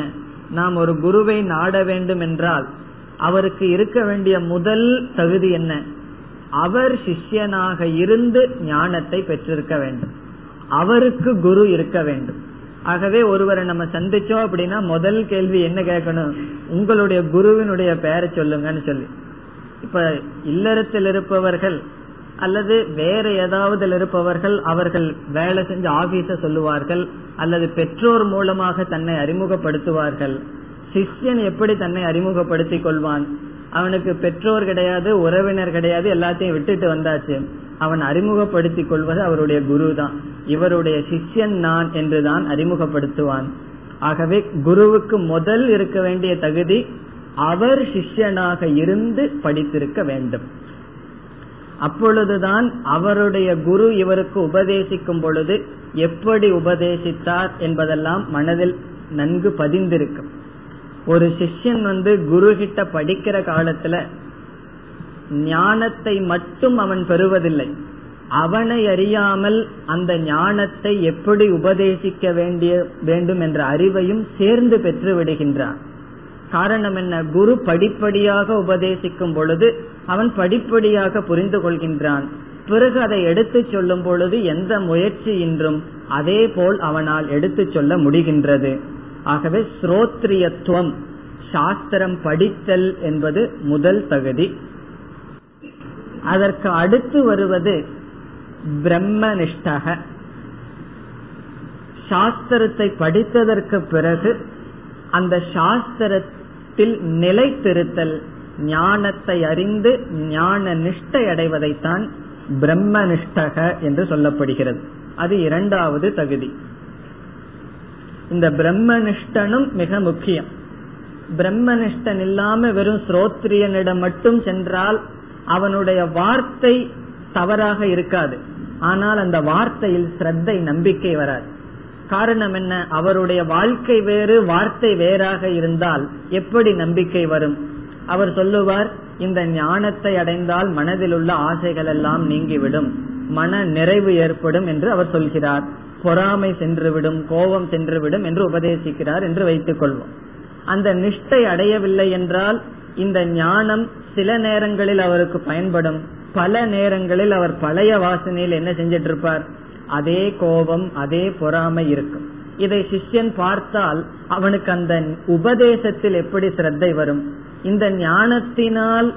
நாம் ஒரு குருவை நாட வேண்டும் என்றால் அவருக்கு இருக்க வேண்டிய முதல் தகுதி என்ன? அவர் சிஷ்யனாக இருந்து ஞானத்தை பெற்றிருக்க வேண்டும். அவருக்கு குரு இருக்க வேண்டும். ஆகவே ஒருவரை நம்ம சந்திச்சோம் அப்படின்னா முதல் கேள்வி என்ன கேட்கணும்? உங்களுடைய குருவினுடைய பெயரை சொல்லுங்கன்னு சொல்லி. இப்ப இல்லறத்தில் இருப்பவர்கள் அல்லது வேற ஏதாவதுல இருப்பவர்கள் அவர்கள் வேலை செஞ்ச ஆபீஸ சொல்லுவார்கள், அல்லது பெற்றோர் மூலமாக தன்னை அறிமுகப்படுத்துவார்கள். சிஷ்யன் எப்படி தன்னை அறிமுகப்படுத்திக் கொள்வான்? அவனுக்கு பெற்றோர் கிடையாது, உறவினர் கிடையாது, எல்லாத்தையும் விட்டுட்டு வந்தாச்சு. அவன் அறிமுகப்படுத்திக் கொள்வது அவருடைய குரு தான். இவருடைய சிஷ்யன் நான் என்றுதான் அறிமுகப்படுத்துவான். ஆகவே குருவுக்கு முதல் இருக்க வேண்டிய தகுதி அவர் சிஷ்யனாக இருந்து படித்திருக்க வேண்டும். அப்பொழுதுதான் அவருடைய குரு இவருக்கு உபதேசிக்கும் பொழுது எப்படி உபதேசித்தார் என்பதெல்லாம் மனதில் நன்கு பதிந்திருக்கும். ஒரு சிஷ்யன் வந்து குரு கிட்ட படிக்கிற காலத்துல ஞானத்தை மட்டும் அவன் பெறுவதில்லை, அவனை அறியாமல் அந்த ஞானத்தை எப்படி உபதேசிக்க வேண்டிய வேண்டும் என்ற அறிவையும் சேர்ந்து பெற்று விடுகின்றான். காரணம் என்ன? குரு படிப்படியாக உபதேசிக்கும் பொழுது அவன் படிப்படியாக புரிந்து கொள்கின்றான். பிறகு அதை எடுத்து சொல்லும் பொழுது எந்த முயற்சி இன்றும் அதே போல் அவனால் எடுத்து சொல்ல முடிகின்றது. ஆகவே ஸ்ரோத்ரியத்துவம், சாஸ்திரம் படித்தல் என்பது முதல் தகுதி. அதற்கு அடுத்து வருவது பிரம்மனிஷ்டக. சாஸ்திரத்தை படித்ததற்கு பிறகு அந்த சாஸ்திரத்தில் நிலைத்திருத்தல், ஞானத்தை அறிந்து ஞான நிஷ்டை அடைவதைத்தான் பிரம்மனிஷ்டக என்று சொல்லப்படுகிறது. அது இரண்டாவது தகுதி. இந்த பிரம்மனிஷ்டனும் மிக முக்கியம். பிரம்மனிஷ்டன் இல்லாம வெறும் ஸ்ரோத்ரியனிடம் மட்டும் சென்றால் அவனுடைய வார்த்தை தவறாக இருக்காது, ஆனால் அந்த வார்த்தையில் ஸ்ரத்தை, நம்பிக்கை வராது. காரணம் என்ன? அவருடைய வாழ்க்கை வேறு, வார்த்தை வேறாக இருந்தால் எப்படி நம்பிக்கை வரும்? அவர் சொல்லுவார், இந்த ஞானத்தை அடைந்தால் மனதில் உள்ள ஆசைகள் எல்லாம் நீங்கிவிடும், மன நிறைவு ஏற்படும் என்று அவர் சொல்கிறார். பொறாமை சென்றுவிடும், கோபம் சென்றுவிடும் என்று உபதேசிக்கிறார் என்று வைத்துக் கொள்வோம். அந்த நிஷ்டை அடையவில்லை என்றால் இந்த ஞானம் சில நேரங்களில் அவருக்கு பயன்படும், பல நேரங்களில் அவர் பழைய வாசனையில் என்ன செஞ்சிட்டு இருப்பார்? அதே கோபம், அதே பொறாமை இருக்கும். இதை சிஷ்யன் பார்த்தால் அவனுக்கு அந்த உபதேசத்தில் எப்படி ஸ்ரத்தை வரும்? இந்த ஞானத்தினால்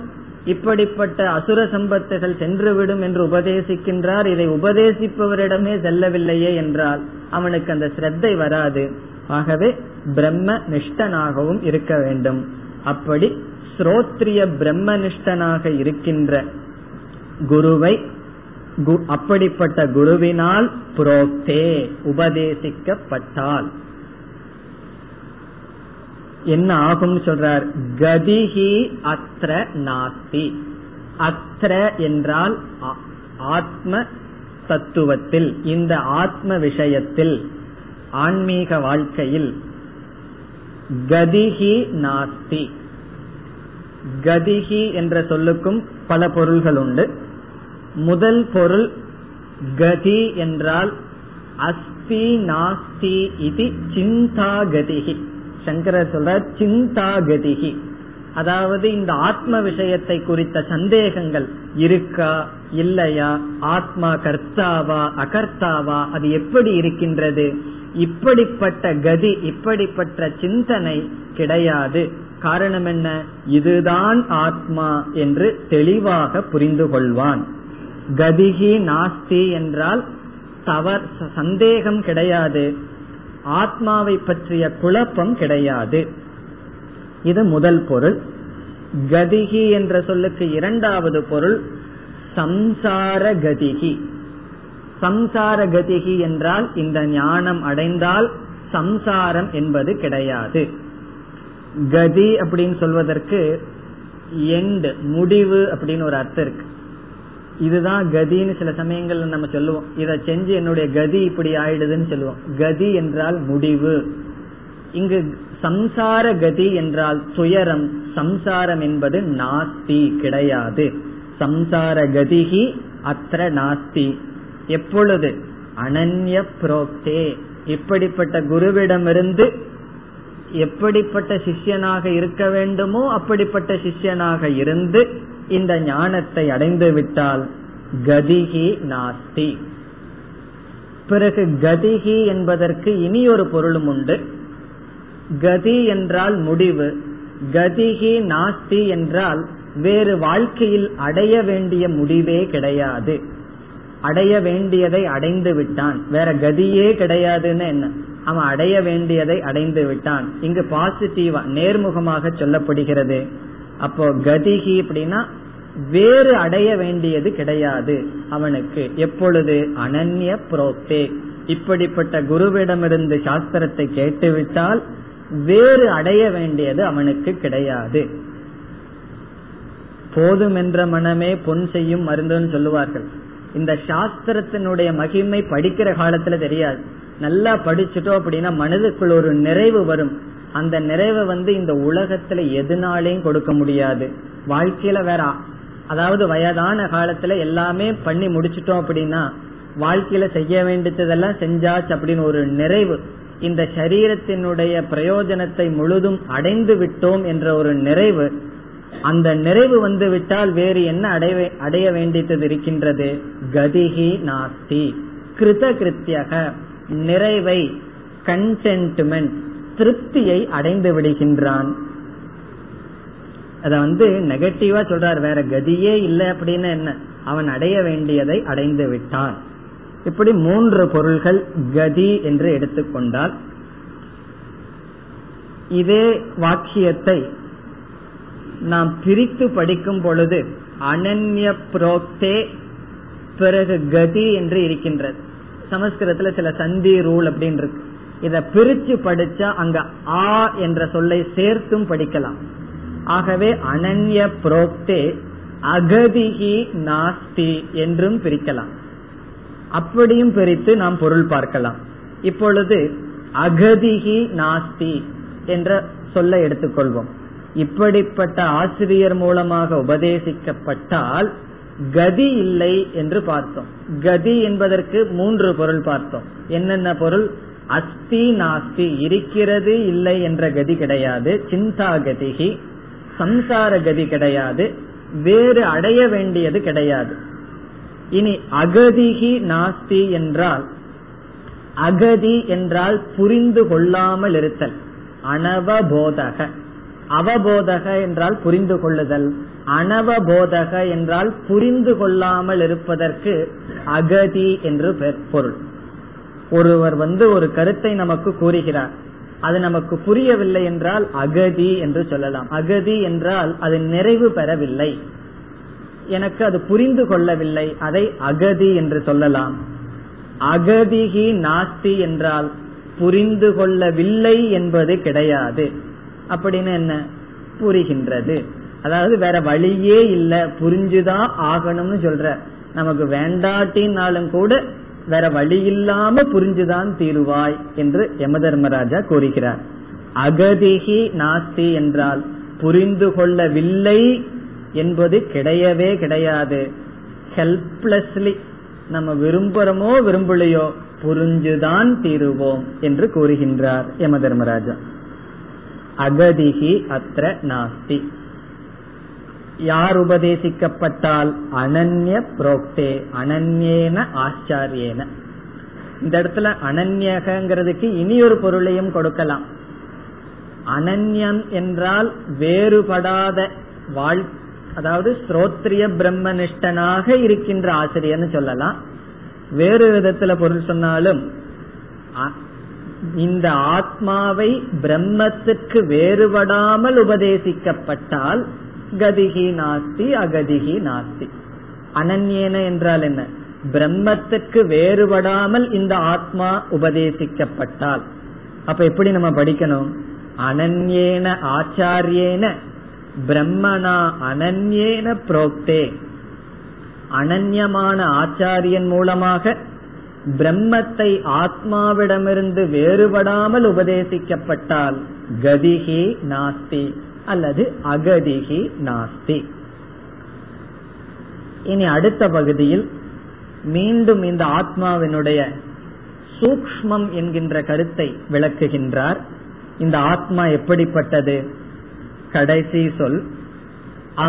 இப்படிப்பட்ட அசுர சம்பத்துகள் சென்றுவிடும் என்று உபதேசிக்கின்றார், இதை உபதேசிப்பவரிடமே செல்லவில்லையே என்றால் அவனுக்கு அந்த ஸ்ரத்தை வராது. ஆகவே பிரம்ம நிஷ்டனாகவும் இருக்க வேண்டும். அப்படி ஸ்ரோத்ரிய பிரம்மனிஷ்டனாக இருக்கின்ற குருவை, அப்படிப்பட்ட குருவினால் புரோக்தே உபதேசிக்கப்பட்டால் என்ன ஆகும் சொல்றார்? கதிஹி அத்ர நாஸ்தி. அத்ர என்றால் ஆத்ம தத்துவத்தில், இந்த ஆத்ம விஷயத்தில், ஆன்மீக வாழ்க்கையில் கதிகி நாஸ்தி. கதிகி என்ற சொல்லுக்கும் பல பொருள்கள் உண்டு. முதல் பொருள் கதி என்றால் அஸ்தி நாஸ்தி இது சிந்தா கதிகி. சங்கரர் சொல்றார் சிந்தா கதிகி, அதாவது இந்த ஆத்ம விஷயத்தை குறித்த சந்தேகங்கள், இருக்கா இல்லையா, ஆத்மா கர்த்தாவா அகர்த்தாவா, அது எப்படி இருக்கின்றது, இப்படிப்பட்ட கதி இப்படிப்பட்ட சிந்தனை கிடையாது. காரணம் என்ன, இதுதான் ஆத்மா என்று தெளிவாக புரிந்து கொள்வான். கதிகி நாஸ்தி என்றால் தவறு சந்தேகம் கிடையாது, ஆத்மாவை பற்றிய குழப்பம் கிடையாது. இது முதல் பொருள். கதிகி என்ற சொல்லுக்கு இரண்டாவது பொருள் சம்சார கதிகி. சம்சார கதிகி என்றால் இந்த ஞானம் அடைந்தால் சம்சாரம் என்பது கிடையாது. கதி அப்படின்னு சொல்வதற்கு எண்ட், முடிவு அப்படின்னு ஒரு அர்த்தம் இருக்கு. இதுதான் கதின்னு சில சமயங்கள்ல நம்ம சொல்லுவோம், இதை செஞ்சு என்னுடைய கதி இப்படி ஆயிடுதுன்னு சொல்லுவோம். கதி என்றால் முடிவு. இங்கு சம்சார கதி என்றால் துயரம். சம்சாரம் என்பது நாஸ்தி, கிடையாது. சம்சார கதிகி அத்ர நாஸ்தி. எப்பொழுது அனன்ய புரோக்தே, இப்படிப்பட்ட குருவிடமிருந்து எப்படிப்பட்ட சிஷ்யனாக இருக்க வேண்டுமோ அப்படிப்பட்ட சிஷ்யனாக இருந்து இந்த ஞானத்தை அடைந்து விட்டால் கதிகி நாஸ்தி. பிறகு கதிகி என்பதற்கு இனி ஒரு பொருளும் உண்டு. கதி என்றால் முடிவு, கதிகி நாஸ்தி என்றால் வேறு வாழ்க்கையில் அடைய வேண்டிய முடிவே கிடையாது. அடைய வேண்டியதை அடைந்து விட்டான், வேற கதியே கிடையாதுன்னு என்ன, அவன் அடைய வேண்டியதை அடைந்து விட்டான். இங்கு பாசிட்டிவா நேர்முகமாக சொல்லப்படுகிறது. அப்போ கதிகி அப்படின்னா வேறு அடைய வேண்டியது கிடையாது அவனுக்கு. எப்பொழுது அனன்ய புரோக்தே, இப்படிப்பட்ட குருவிடமிருந்து சாஸ்திரத்தை கேட்டுவிட்டால் வேறு அடைய வேண்டியது அவனுக்கு கிடையாது. போதுமென்ற மனமே பொன் செய்யும் மருந்துன்னு சொல்லுவார்கள். இந்த சாஸ்திரத்தினுடைய மகிமை படிக்கிற காலத்துல தெரியாது. நல்லா படிச்சுட்டோம் அப்படின்னா மனதுக்குள் ஒரு நிறைவு வரும். அந்த நிறைவை வந்து இந்த உலகத்துல எதுனாலையும் கொடுக்க முடியாது. வாழ்க்கையில வேற, அதாவது வயதான காலத்துல எல்லாமே பண்ணி முடிச்சுட்டோம் அப்படின்னா வாழ்க்கையில செய்ய வேண்டியதெல்லாம் செஞ்சாச்சு அப்படின்னு ஒரு நிறைவு, இந்த சரீரத்தினுடைய பிரயோஜனத்தை முழுதும் அடைந்து விட்டோம் என்ற ஒரு நிறைவு, அந்த நிறைவு வந்து விட்டால் வேறு என்ன அடைய அடைய வேண்டியது இருக்கின்றது. கதிகி நாஸ்தி. கிருத கிருத்தியாக நிறைவை, கண்டென்ட்மெண்ட், திருப்தியை அடைந்து விடுகின்றான். அத வந்து நெகட்டிவா சொல்றார், வேற கதியே இல்லை அப்படின்னு என்ன, அவன் அடைய வேண்டியதை அடைந்து விட்டான். இப்படி மூன்று பொருள்கள் கதி என்று எடுத்துக்கொண்டால், இதே வாக்கியத்தை நாம் பிரித்து படிக்கும் பொழுது அனன்ய புரோக்தே பிறகு கதி என்று இருக்கின்றது. சமஸ்கிருதத்துல சில சந்தி ரூல் அப்படின்னு இருக்கு. இத பிரிச்சு படிச்சா அங்க ஆ என்ற சொல்லை சேர்த்தும் படிக்கலாம். ஆகவே அனன்ய புரோக்தே அகதிகி நாஸ்தி என்றும் பிரிக்கலாம். அப்படியும் பிரித்து நாம் பொருள் பார்க்கலாம். இப்பொழுது அகதிகி நாஸ்தி என்ற சொல்லை எடுத்துக்கொள்வோம். இப்படிப்பட்ட ஆசிரியர் மூலமாக உபதேசிக்கப்பட்டால் கதி இல்லை என்று பார்த்தோம். கதி என்பதற்கு மூன்று பொருள் பார்த்தோம். என்னென்ன பொருள்? அஸ்தி நாஸ்தி, இருக்கிறது இல்லை என்ற கதி கிடையாது. சிந்தா கதிகி, சம்சார கதி கிடையாது, வேறு அடைய வேண்டியது கிடையாது. இனி அகதிகி நாஸ்தி என்றால், அகதி என்றால் புரிந்து கொள்ளாமல் இருத்தல், அனவபோதக. அவபோதக என்றால் புரிந்து கொள்ளுதல், அனவபோதக என்றால் புரிந்து கொள்ளாமல் இருப்பதற்கு அகதி என்று பொருள். ஒருவர் வந்து ஒரு கருத்தை நமக்கு கூறுகிறார், அது நமக்கு புரியவில்லை என்றால் அகதி என்று சொல்லலாம். அகதி என்றால் அது நிறைவு பெறவில்லை, எனக்கு அது புரிந்து கொள்ளவில்லை, அதை அகதி என்று சொல்லலாம். அகதிகி நாஸ்தி என்றால் புரிந்து கொள்ளவில்லை என்பது கிடையாது. அப்படின்னு என்ன, புரிகின்றது, அதாவது வேற வழியே இல்ல, புரிஞ்சுதான் ஆகணும்னு சொல்ற, நமக்கு வேண்டாட்டினாலும் கூட வேற வழி இல்லாம புரிஞ்சுதான் தீருவாய் என்று யம தர்மராஜா கூறுகிறார். அகதிகி நாஸ்தி என்றால் புரிந்து கொள்ளவில்லை என்பது கிடையவே கிடையாது. ஹெல்ப்லெஸ்லி நம்ம விரும்புறமோ விரும்பலையோ புரிஞ்சுதான் தீருவோம் என்று கூறுகின்றார் யம தர்மராஜா. அகதிகி அத்ர நாஸ்தி. யார் உபதேசிக்கப்பட்டால் அனன்ய புரோக்தே அனன்யேன ஆச்சாரியேன. இந்த இடத்துல அனன்யகங்கிறதுக்கு இனி ஒரு பொருளையும் கொடுக்கலாம். அனன்யம் என்றால் வேறுபடாத வாழ், அதாவது ஸ்ரோத்ரிய பிரம்மனிஷ்டனாக இருக்கின்ற ஆசிரியர்னு சொல்லலாம். வேறு விதத்துல பொருள் சொன்னாலும் இந்த ஆத்மாவை பிரம்மத்துக்கு வேறுபடாமல் உபதேசிக்கப்பட்டால் கதிகி நாஸ்தி அகதிகி நாஸ்தி. அனன்யேன என்றால் என்ன? பிரம்மத்துக்கு வேறுபடாமல் இந்த ஆத்மா உபதேசிக்கப்பட்டால். அப்ப எப்படி நம்ம படிக்கணும்? அனன்யேன ஆச்சாரியேன பிரம்மனா அனன்யேன புரோக்தே. அனன்யமான ஆச்சாரியன் மூலமாக பிரம்மத்தை ஆத்மாவிடமிருந்து வேறுபடாமல் உபதேசிக்கப்பட்டால் கதிகி நாஸ்தி அல்லது அகதிகி நாஸ்தி. இனி அடுத்த பகுதியில் மீண்டும் இந்த ஆத்மாவினுடைய சூக்ஷ்மம் என்கின்ற கருத்தை விளக்குகின்றார். இந்த ஆத்மா எப்படிப்பட்டது? கடைசி சொல்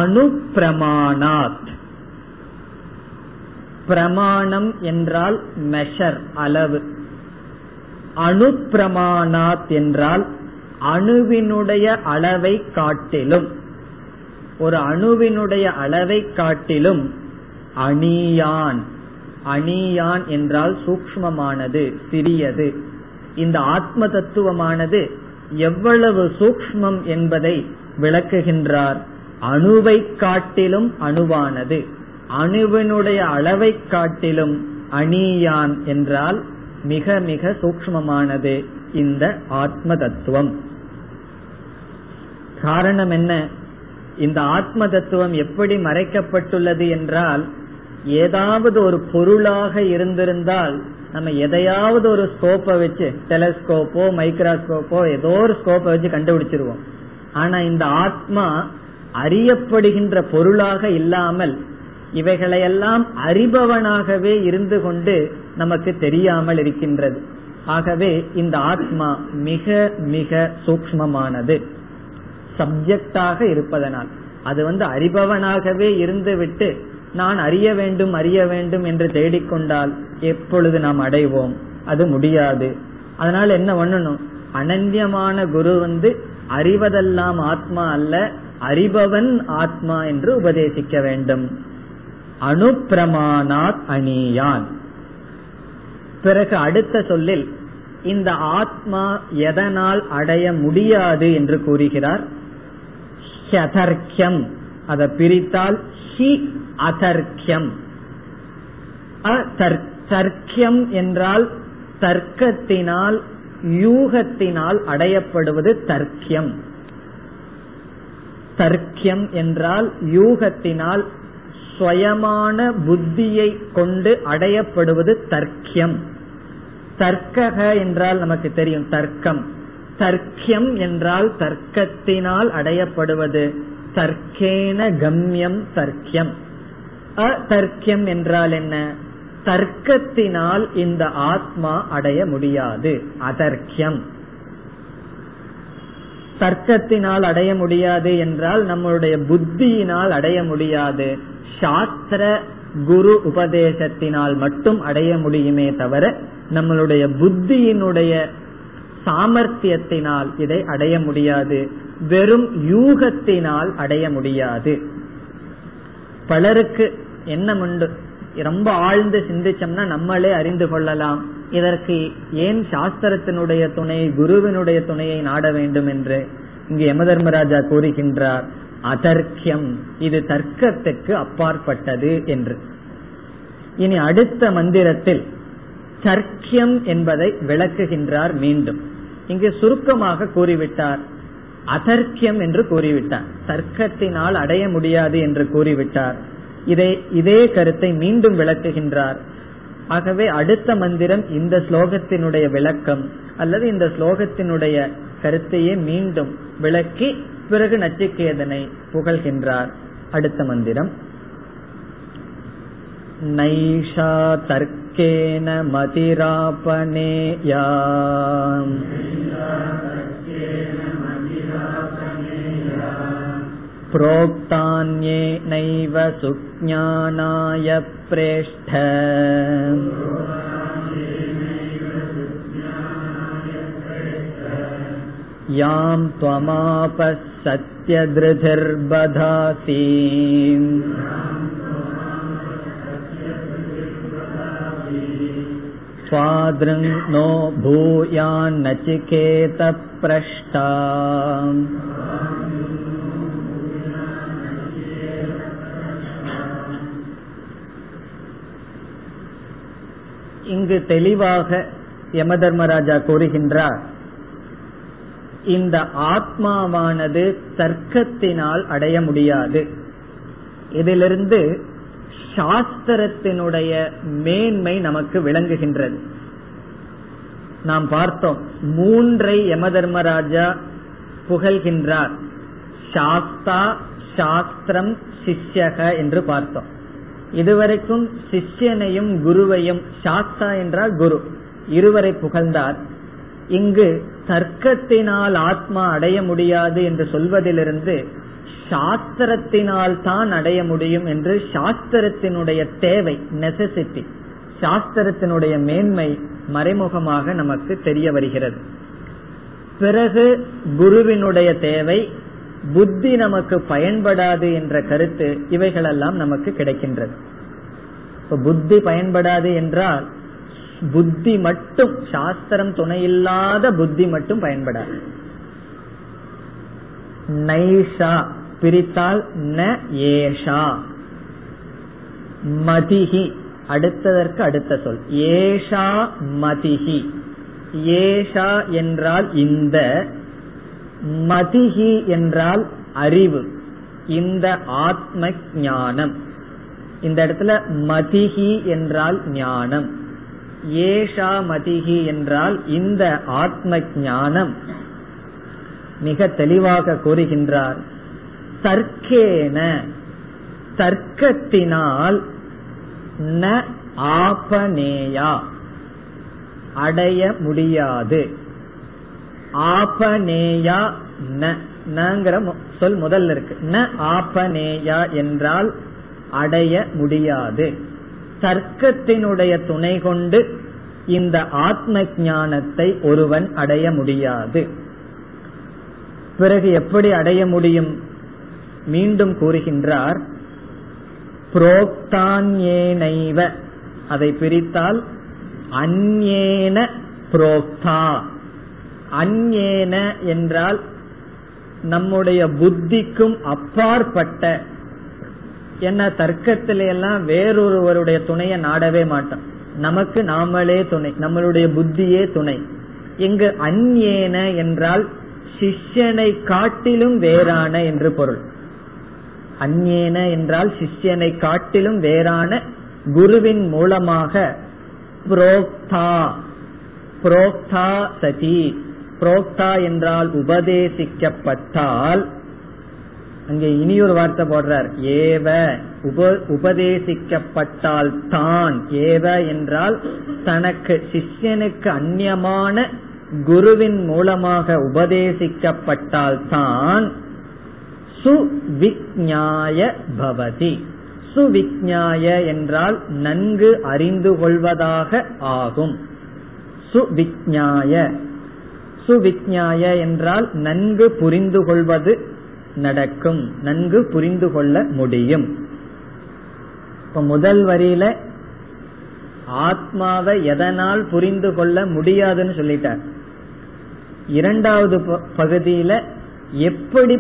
அனுப்பிரமாணாத். பிரமாணம் என்றால் மெஷர், அளவு. அணுப்பிரமாணாத் என்றால் அணுவினுடைய அளவை காட்டிலும், ஒரு அணுவினுடைய அளவை காட்டிலும் அணியான். அணியான் என்றால் சூக்ஷ்மமானது, சிறியது. இந்த ஆத்ம தத்துவமானது எவ்வளவு சூக்ஷ்மம் என்பதை விளக்குகின்றார். அணுவை காட்டிலும் அணுவானது, அணுவினுடைய அளவை காட்டிலும் அணியான் என்றால் மிக மிக சூக்ஷ்மமானது இந்த ஆத்ம தத்துவம். காரணம் என்ன? இந்த ஆத்ம தத்துவம் எப்படி மறைக்கப்பட்டுள்ளது என்றால், ஏதாவது ஒரு பொருளாக இருந்திருந்தால் நம்ம எதையாவது ஒரு ஸ்கோப்பை வச்சு, டெலஸ்கோப்போ மைக்ரோஸ்கோப்போ ஏதோ ஒரு ஸ்கோப்பை வச்சு கண்டுபிடிச்சிருவோம். ஆனா இந்த ஆத்மா அறியப்படுகின்ற பொருளாக இல்லாமல் இவைகளையெல்லாம் அறிபவனாகவே இருந்து கொண்டு நமக்கு தெரியாமல் இருக்கின்றது. ஆகவே இந்த ஆத்மா மிக மிக சூக்ஷ்மமானது சப்ஜெக்டாக இருப்பதனால், அது வந்து அறிபவனாகவே இருந்துவிட்டு நான் அறிய வேண்டும் அறிய வேண்டும் என்று தேடிக்கொண்டால் எப்பொழுது நாம் அடைவோம்? அது முடியாது. அதனால என்ன பண்ணணும்? அனன்யமான குரு வந்து அறிவதெல்லாம் ஆத்மா அல்ல, அறிபவன் ஆத்மா என்று உபதேசிக்க வேண்டும். அனுப்பிரமாணாத் அணியான். பிறகு அடுத்த சொல்லில் இந்த ஆத்மா எதனால் அடைய முடியாது என்று கூறுகிறார். ஹதர்க்யம், அதை பிரித்தால் ஹி அதர்க்யம். தர்க்யம் என்றால் தர்க்கத்தினால் யூகத்தினால் அடையப்படுவது தர்க்யம். தர்க்யம் என்றால் யூகத்தினால் சுயமான புத்தியை கொண்டு அடையப்படுவது தர்க்யம். தர்க்கக என்றால் நமக்கு தெரியும் தர்க்கம். தர்க்யம் என்றால் தர்க்கத்தினால் அடையப்படுவது தர்க்கேன கம்யம் தர்க்யம். அதர்க்யம் என்றால் என்ன? தர்க்கத்தினால் இந்த ஆத்மா அடைய முடியாது, அதர்க்யம். தர்க்கத்தினால் அடைய முடியாது என்றால் நம்மளுடைய புத்தியினால் அடைய முடியாது, சாஸ்திர குரு உபதேசத்தினால் மட்டும் அடைய முடியுமே தவிர நம்மளுடைய புத்தியினுடைய சாமர்த்தியத்தினால் இதை அடைய முடியாது, வெறும் யூகத்தினால் அடைய முடியாது. பலருக்கு என்ன உண்டு, ரொம்ப ஆழ்ந்து சிந்திச்சோம்னா நம்மளே அறிந்து கொள்ளலாம், இதற்கு ஏன் சாஸ்திரத்தினுடைய துணையை குருவினுடைய துணையை நாட வேண்டும் என்று. இங்கு யம தர்மராஜா கூறுகின்றார் அதர்க்யம், இது தர்க்கத்துக்கு அப்பாற்பட்டது என்று. இனி அடுத்த மந்திரத்தில் தர்க்யம் என்பதை விளக்குகின்றார். மீண்டும் இங்கு சுருக்கமாக கூறிவிட்டார், அதர்க்யம் என்று கூறிவிட்டார், தர்க்கத்தினால் அடைய முடியாது என்று கூறிவிட்டார். இதே இதே கருத்தை மீண்டும் விளக்குகின்றார். ஆகவே அடுத்த மந்திரம் இந்த ஸ்லோகத்தினுடைய விளக்கம் அல்லது இந்த ஸ்லோகத்தினுடைய கருத்தையே மீண்டும் விளக்கி பிறகு நச்சிகேதனை புகழ்கின்றார். அடுத்த மந்திரம் நைஷா தர்க்கேன மதிராபனேயா ப்ரோக்தான்யே நைவ சுக்ஞானாய பிரேஷ்ட யாம் த்வமாப சத்யத்ருதிர் பதாசி. ோ பூயான் நசிகேத பிரஷ்டாம் இங்கு தெளிவாக யமதர்மராஜா கூறுகின்றார், இந்த ஆத்மாவானது தர்க்கத்தினால் அடைய முடியாது. இதிலிருந்து சாஸ்திரத்தினுடைய மேன்மை நமக்கு விளங்குகின்றது. நாம் பார்த்தோம், மூன்றை யமதர்மராஜா புகழ்கின்றார். சாஸ்தா, சாஸ்திரம், சிஷ்யக என்று பார்த்தோம். இதுவரைக்கும் சிஷ்யனையும் குருவையும், சாஸ்தா என்றால் குரு, இருவரை புகழ்ந்தார். இங்கு தர்க்கத்தினால் ஆத்மா அடைய முடியாது என்று சொல்வதிலிருந்து சாஸ்திரத்தினால் தான் அடைய முடியும் என்று சாஸ்திரத்தினுடைய தேவை, நெசசிட்டி, சாஸ்திரத்தினுடைய மேன்மை மறைமுகமாக நமக்கு தெரிய வருகிறது. பிறகு குருவினுடைய தேவை, புத்தி நமக்கு பயன்படாது என்ற கருத்து, இவைகளெல்லாம் நமக்கு கிடைக்கின்றது. புத்தி பயன்படாது என்றால் புத்தி மட்டும், சாஸ்திரம் துணையில்லாத புத்தி மட்டும் பயன்படாது. நைஷா பிரித்தால் ந ஏஷா. மதிஹி அடுத்ததற்கு அடுத்த சொல் ஏஷா மதிஹி. ஏஷா என்றால் இந்த, மதிஹி என்றால் அறிவு, இந்த ஆத்ம ஞானம். இந்த இடத்துல மதிஹி என்றால் ஞானம், ஏஷா மதிஹி என்றால் இந்த ஆத்ம ஞானம். மிக தெளிவாக கூறுகின்றார், தர்க்கேன தர்க்கத்தினால் ந ஆபனேயா அடைய முடியாது. ஆபனேயா நங்கிற சொல் முதல்ல இருக்கு. ந ஆபனேயா என்றால் அடைய முடியாது. தர்க்கத்தினுடைய துணை கொண்டு இந்த ஆத்ம ஞானத்தை ஒருவன் அடைய முடியாது. பிறகு எப்படி அடைய முடியும்? மீண்டும் கூறுகின்றார், புரோக்தான்யேனைவ, அதை பிரித்தால் அன்யேன புரோக்தா. அன்யேன என்றால் நம்முடைய புத்திக்கும் அப்பாற்பட்ட. என்ன, தர்க்கத்தில எல்லாம் வேறொருவருடைய துணையை நாடவே மாட்டோம். நமக்கு நாமளே துணை, நம்மளுடைய புத்தியே துணை. இங்கு அன்யேன என்றால் சிஷ்யனை காட்டிலும் வேறான என்று பொருள். அன்யேன என்றால் சிஷ்யனை காட்டிலும் வேறான குருவின் மூலமாக புரோக்தா. புரோக்தா சதி, புரோக்தா என்றால் உபதேசிக்கப்பட்டால், அங்கே இனியொரு வார்த்தை போடுறார், ஏவ உப உபதேசிக்கப்பட்டால் தான். ஏவ என்றால் தனக்கு, சிஷ்யனுக்கு அந்நியமான குருவின் மூலமாக உபதேசிக்கப்பட்டால் தான் சுவிக்ஞாய பவதி. சுவிக்ஞாய என்றால் நன்கு அறிந்து கொள்வதாக ஆகும். சுவிக்ஞாய, சுவிக்ஞாய என்றால் நன்கு புரிந்து கொள்வது நடக்கும், நன்கு புரிந்து கொள்ள முடியும். இப்ப முதல் வரியில ஆத்மாவை எதனால் புரிந்து கொள்ள முடியாதுன்னு சொல்லிட்டார். இரண்டாவது பகுதியில எப்படி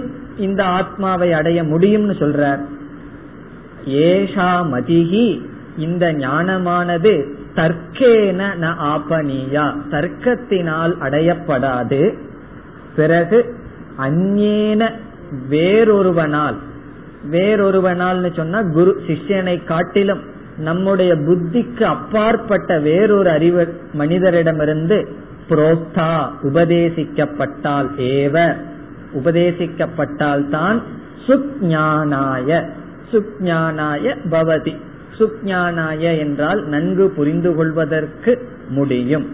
இந்த ஆத்மாவை அடைய முடியும்னு சொல்றார். ஏஷா மதிஹி, இந்த ஞானமானது தர்க்கேன ந ஆபனீயா, தர்க்கத்தினால் அடையப்படாது. பிறகு அந்நேன வேறொருவனால், வேறொருவனால் சொன்னா குரு சிஷ்யனை காட்டிலும் நம்முடைய புத்திக்கு அப்பாற்பட்ட வேறொரு அறிவு மனிதரிடமிருந்து புரோக்தா உபதேசிக்கப்பட்டால் ஏவ உபதேசிக்கப்பட்டால் தான் சுக்ஞானாய சுக்ஞானாய பவதி. சுக்ஞானாய என்றால் நன்கு புரிந்து கொள்வதற்கு முடியும்.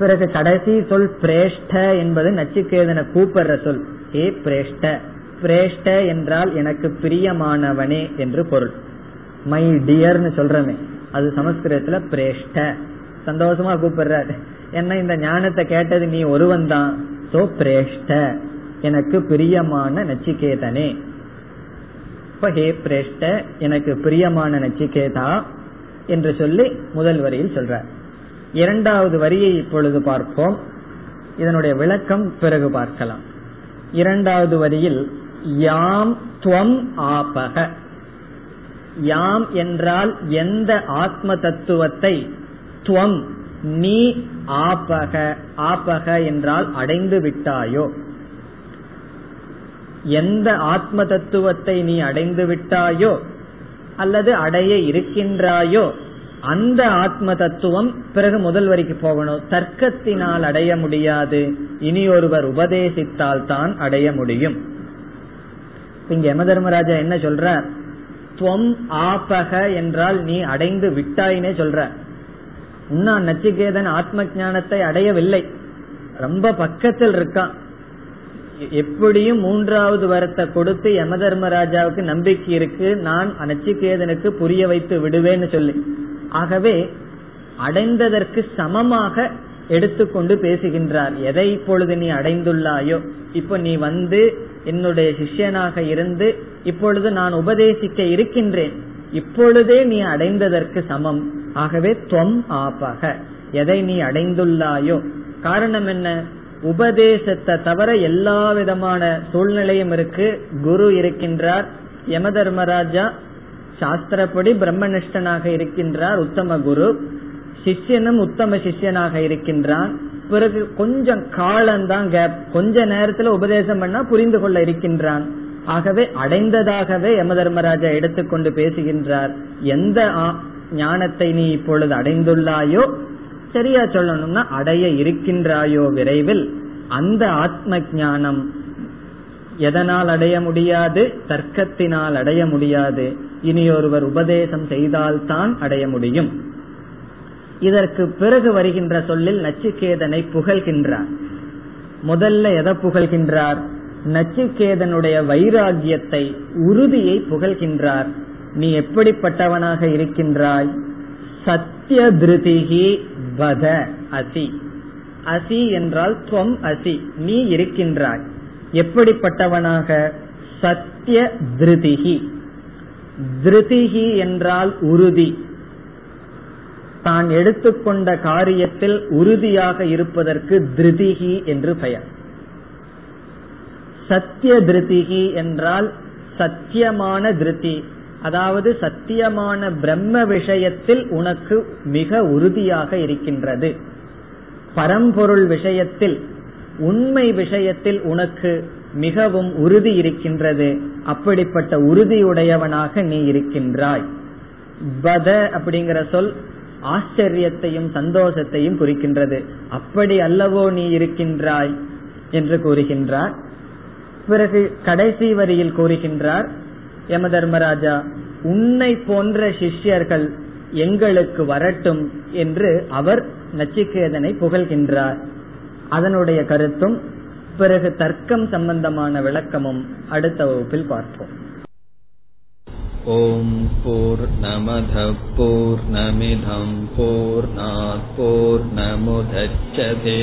பிறகு கடைசி சொல் பிரேஷ்ட என்பது நச்சிகேதனை கூப்பிடுற சொல். ஏ பிரேஷ்ட, பிரேஷ்ட என்றால் எனக்கு பிரியமானவனே என்று பொருள். மை டியர்னு சொல்றமே அது சமஸ்கிருதத்துல பிரேஷ்ட. சந்தோஷமா கூப்பிடுறாரு, என்ன இந்த ஞானத்தை கேட்டது நீ ஒருவன் தான். சோ பிரேஷ்ட எனக்கு பிரியமான நச்சிகேதனே. இப்ப ஹே பிரேஷ்ட எனக்கு பிரியமான நச்சிகேதா என்று சொல்லி முதல் வரியில் சொல்ற. இரண்டாவது வரியை இப்பொழுது பார்ப்போம், இதனுடைய விளக்கம் பிறகு பார்க்கலாம். இரண்டாவது வரியில் யாம் துவம் ஆபக. யாம் என்றால் எந்த ஆத்ம தத்துவத்தை, துவம் நீ, ஆபக ஆபக என்றால் அடைந்து விட்டாயோ, எந்த ஆத்ம தத்துவத்தை நீ அடைந்து விட்டாயோ அல்லது அடைய இருக்கின்றாயோ அந்த ஆத்ம தத்துவம். பிறகு முதல் வரைக்கு போகணும். தர்க்கத்தினால் அடைய முடியாது, இனி ஒருவர் உபதேசித்தால் தான் அடைய முடியும். இங்க யம தர்மராஜா என்ன சொல்ற, துவம் ஆபக என்றால் நீ அடைந்து விட்டாயினே சொல்ற. இன்னும் நச்சிகேதன் ஆத்ம ஞானத்தை அடையவில்லை, ரொம்ப பக்கத்தில் இருக்கான். எப்படியும் மூன்றாவது வரத்தை கொடுத்து யம தர்மராஜாவுக்கு நம்பிக்கை இருக்கு, நான் நச்சிகேதனுக்கு புரிய வைத்து விடுவேன்னு சொல்லி. ஆகவே அடைந்ததற்கு சமமாக எடுத்துக்கொண்டு பேசுகின்றார். எதை இப்பொழுது நீ அடைந்துள்ளாயோ, இப்ப நீ வந்து என்னுடைய சிஷ்யனாக இருந்து இப்பொழுது நான் உபதேசிக்க இருக்கின்றேன், இப்பொழுதே நீ அடைந்ததற்கு சமம். ஆகவே துவம் ஆபக எதை நீ அடைந்துள்ளாயோ. காரணம் என்ன, உபதேசத்தை தவிர எல்லா விதமான சூழ்நிலையும் இருக்கு. குரு இருக்கின்றார், யம தர்மராஜா சாஸ்திரப்படி பிரம்மனிஷ்டனாக இருக்கின்றார், உத்தம குரு. சிஷ்யனும் உத்தம சிஷ்யனாக இருக்கின்றான். பிறகு கொஞ்சம் காலம்தான் கேப், கொஞ்ச நேரத்துல உபதேசம் பண்ணா புரிந்து கொள்ள இருக்கின்றான். ஆகவே அடைந்ததாகவே யம தர்மராஜா எடுத்துக்கொண்டு பேசுகின்றார். எந்த ஞானத்தை நீ இப்பொழுது அடைந்துள்ளாயோ, சரியா சொல்லணும்னா அடைய இருக்கின்றாயோ விரைவில், அந்த ஆத்ம ஞானம் எதனால் அடைய முடியாது, தர்க்கத்தினால் அடைய முடியாது, இனியொருவர் உபதேசம் செய்தால்தான் அடைய முடியும். இதற்கு பிறகு வருகின்ற சொல்லில் நச்சிகேதனை புகழ்கின்றார். முதல்ல எதை புகழ்கின்றார், நச்சிகேதனுடைய வைராகியத்தை, உறுதியை புகழ்கின்றார். நீ எப்படிப்பட்டவனாக இருக்கின்றாய், சத்திய திருதிகி பத அசி. அசி என்றால் துவம் அசி நீ இருக்கின்றாய். எப்படிப்பட்டவனாக, சத்திய திருதிகி. திருதிகி என்றால் உறுதி, தான் எடுத்துக்கொண்ட காரியத்தில் உறுதியாக இருப்பதற்கு திருதிகி என்று பெயர். சத்திய திருதிகி என்றால் சத்தியமான திருதி, அதாவது சத்தியமான பிரம்ம விஷயத்தில் உனக்கு மிக உறுதியாக இருக்கின்றது. பரம்பொருள் விஷயத்தில், உண்மை விஷயத்தில் உனக்கு மிகவும் உறுதி இருக்கின்றது. அப்படிப்பட்ட உறுதியுடையவனாக நீ இருக்கின்றாய். பத அப்படிங்கிற சொல் ஆச்சரியத்தையும் சந்தோஷத்தையும் குறிக்கின்றது. அப்படி அல்லவோ நீ இருக்கின்றாய் என்று கூறுகின்றார். பிறகு கடைசி வரியில் கூறுகின்றார் யம தர்மராஜா, உன்னை போன்ற சிஷ்யர்கள் எங்களுக்கு வரட்டும் என்று அவர் நச்சிகேதனை புகழ்கின்றார். அதனுடைய கருத்தும் பிறகு தர்க்கம் சம்பந்தமான விளக்கமும் அடுத்த வகுப்பில் பார்ப்போம். ஓம் பூர்ணமதః பூர்ணமிதம் பூர்ணாத் பூர்ணமுதச்யதே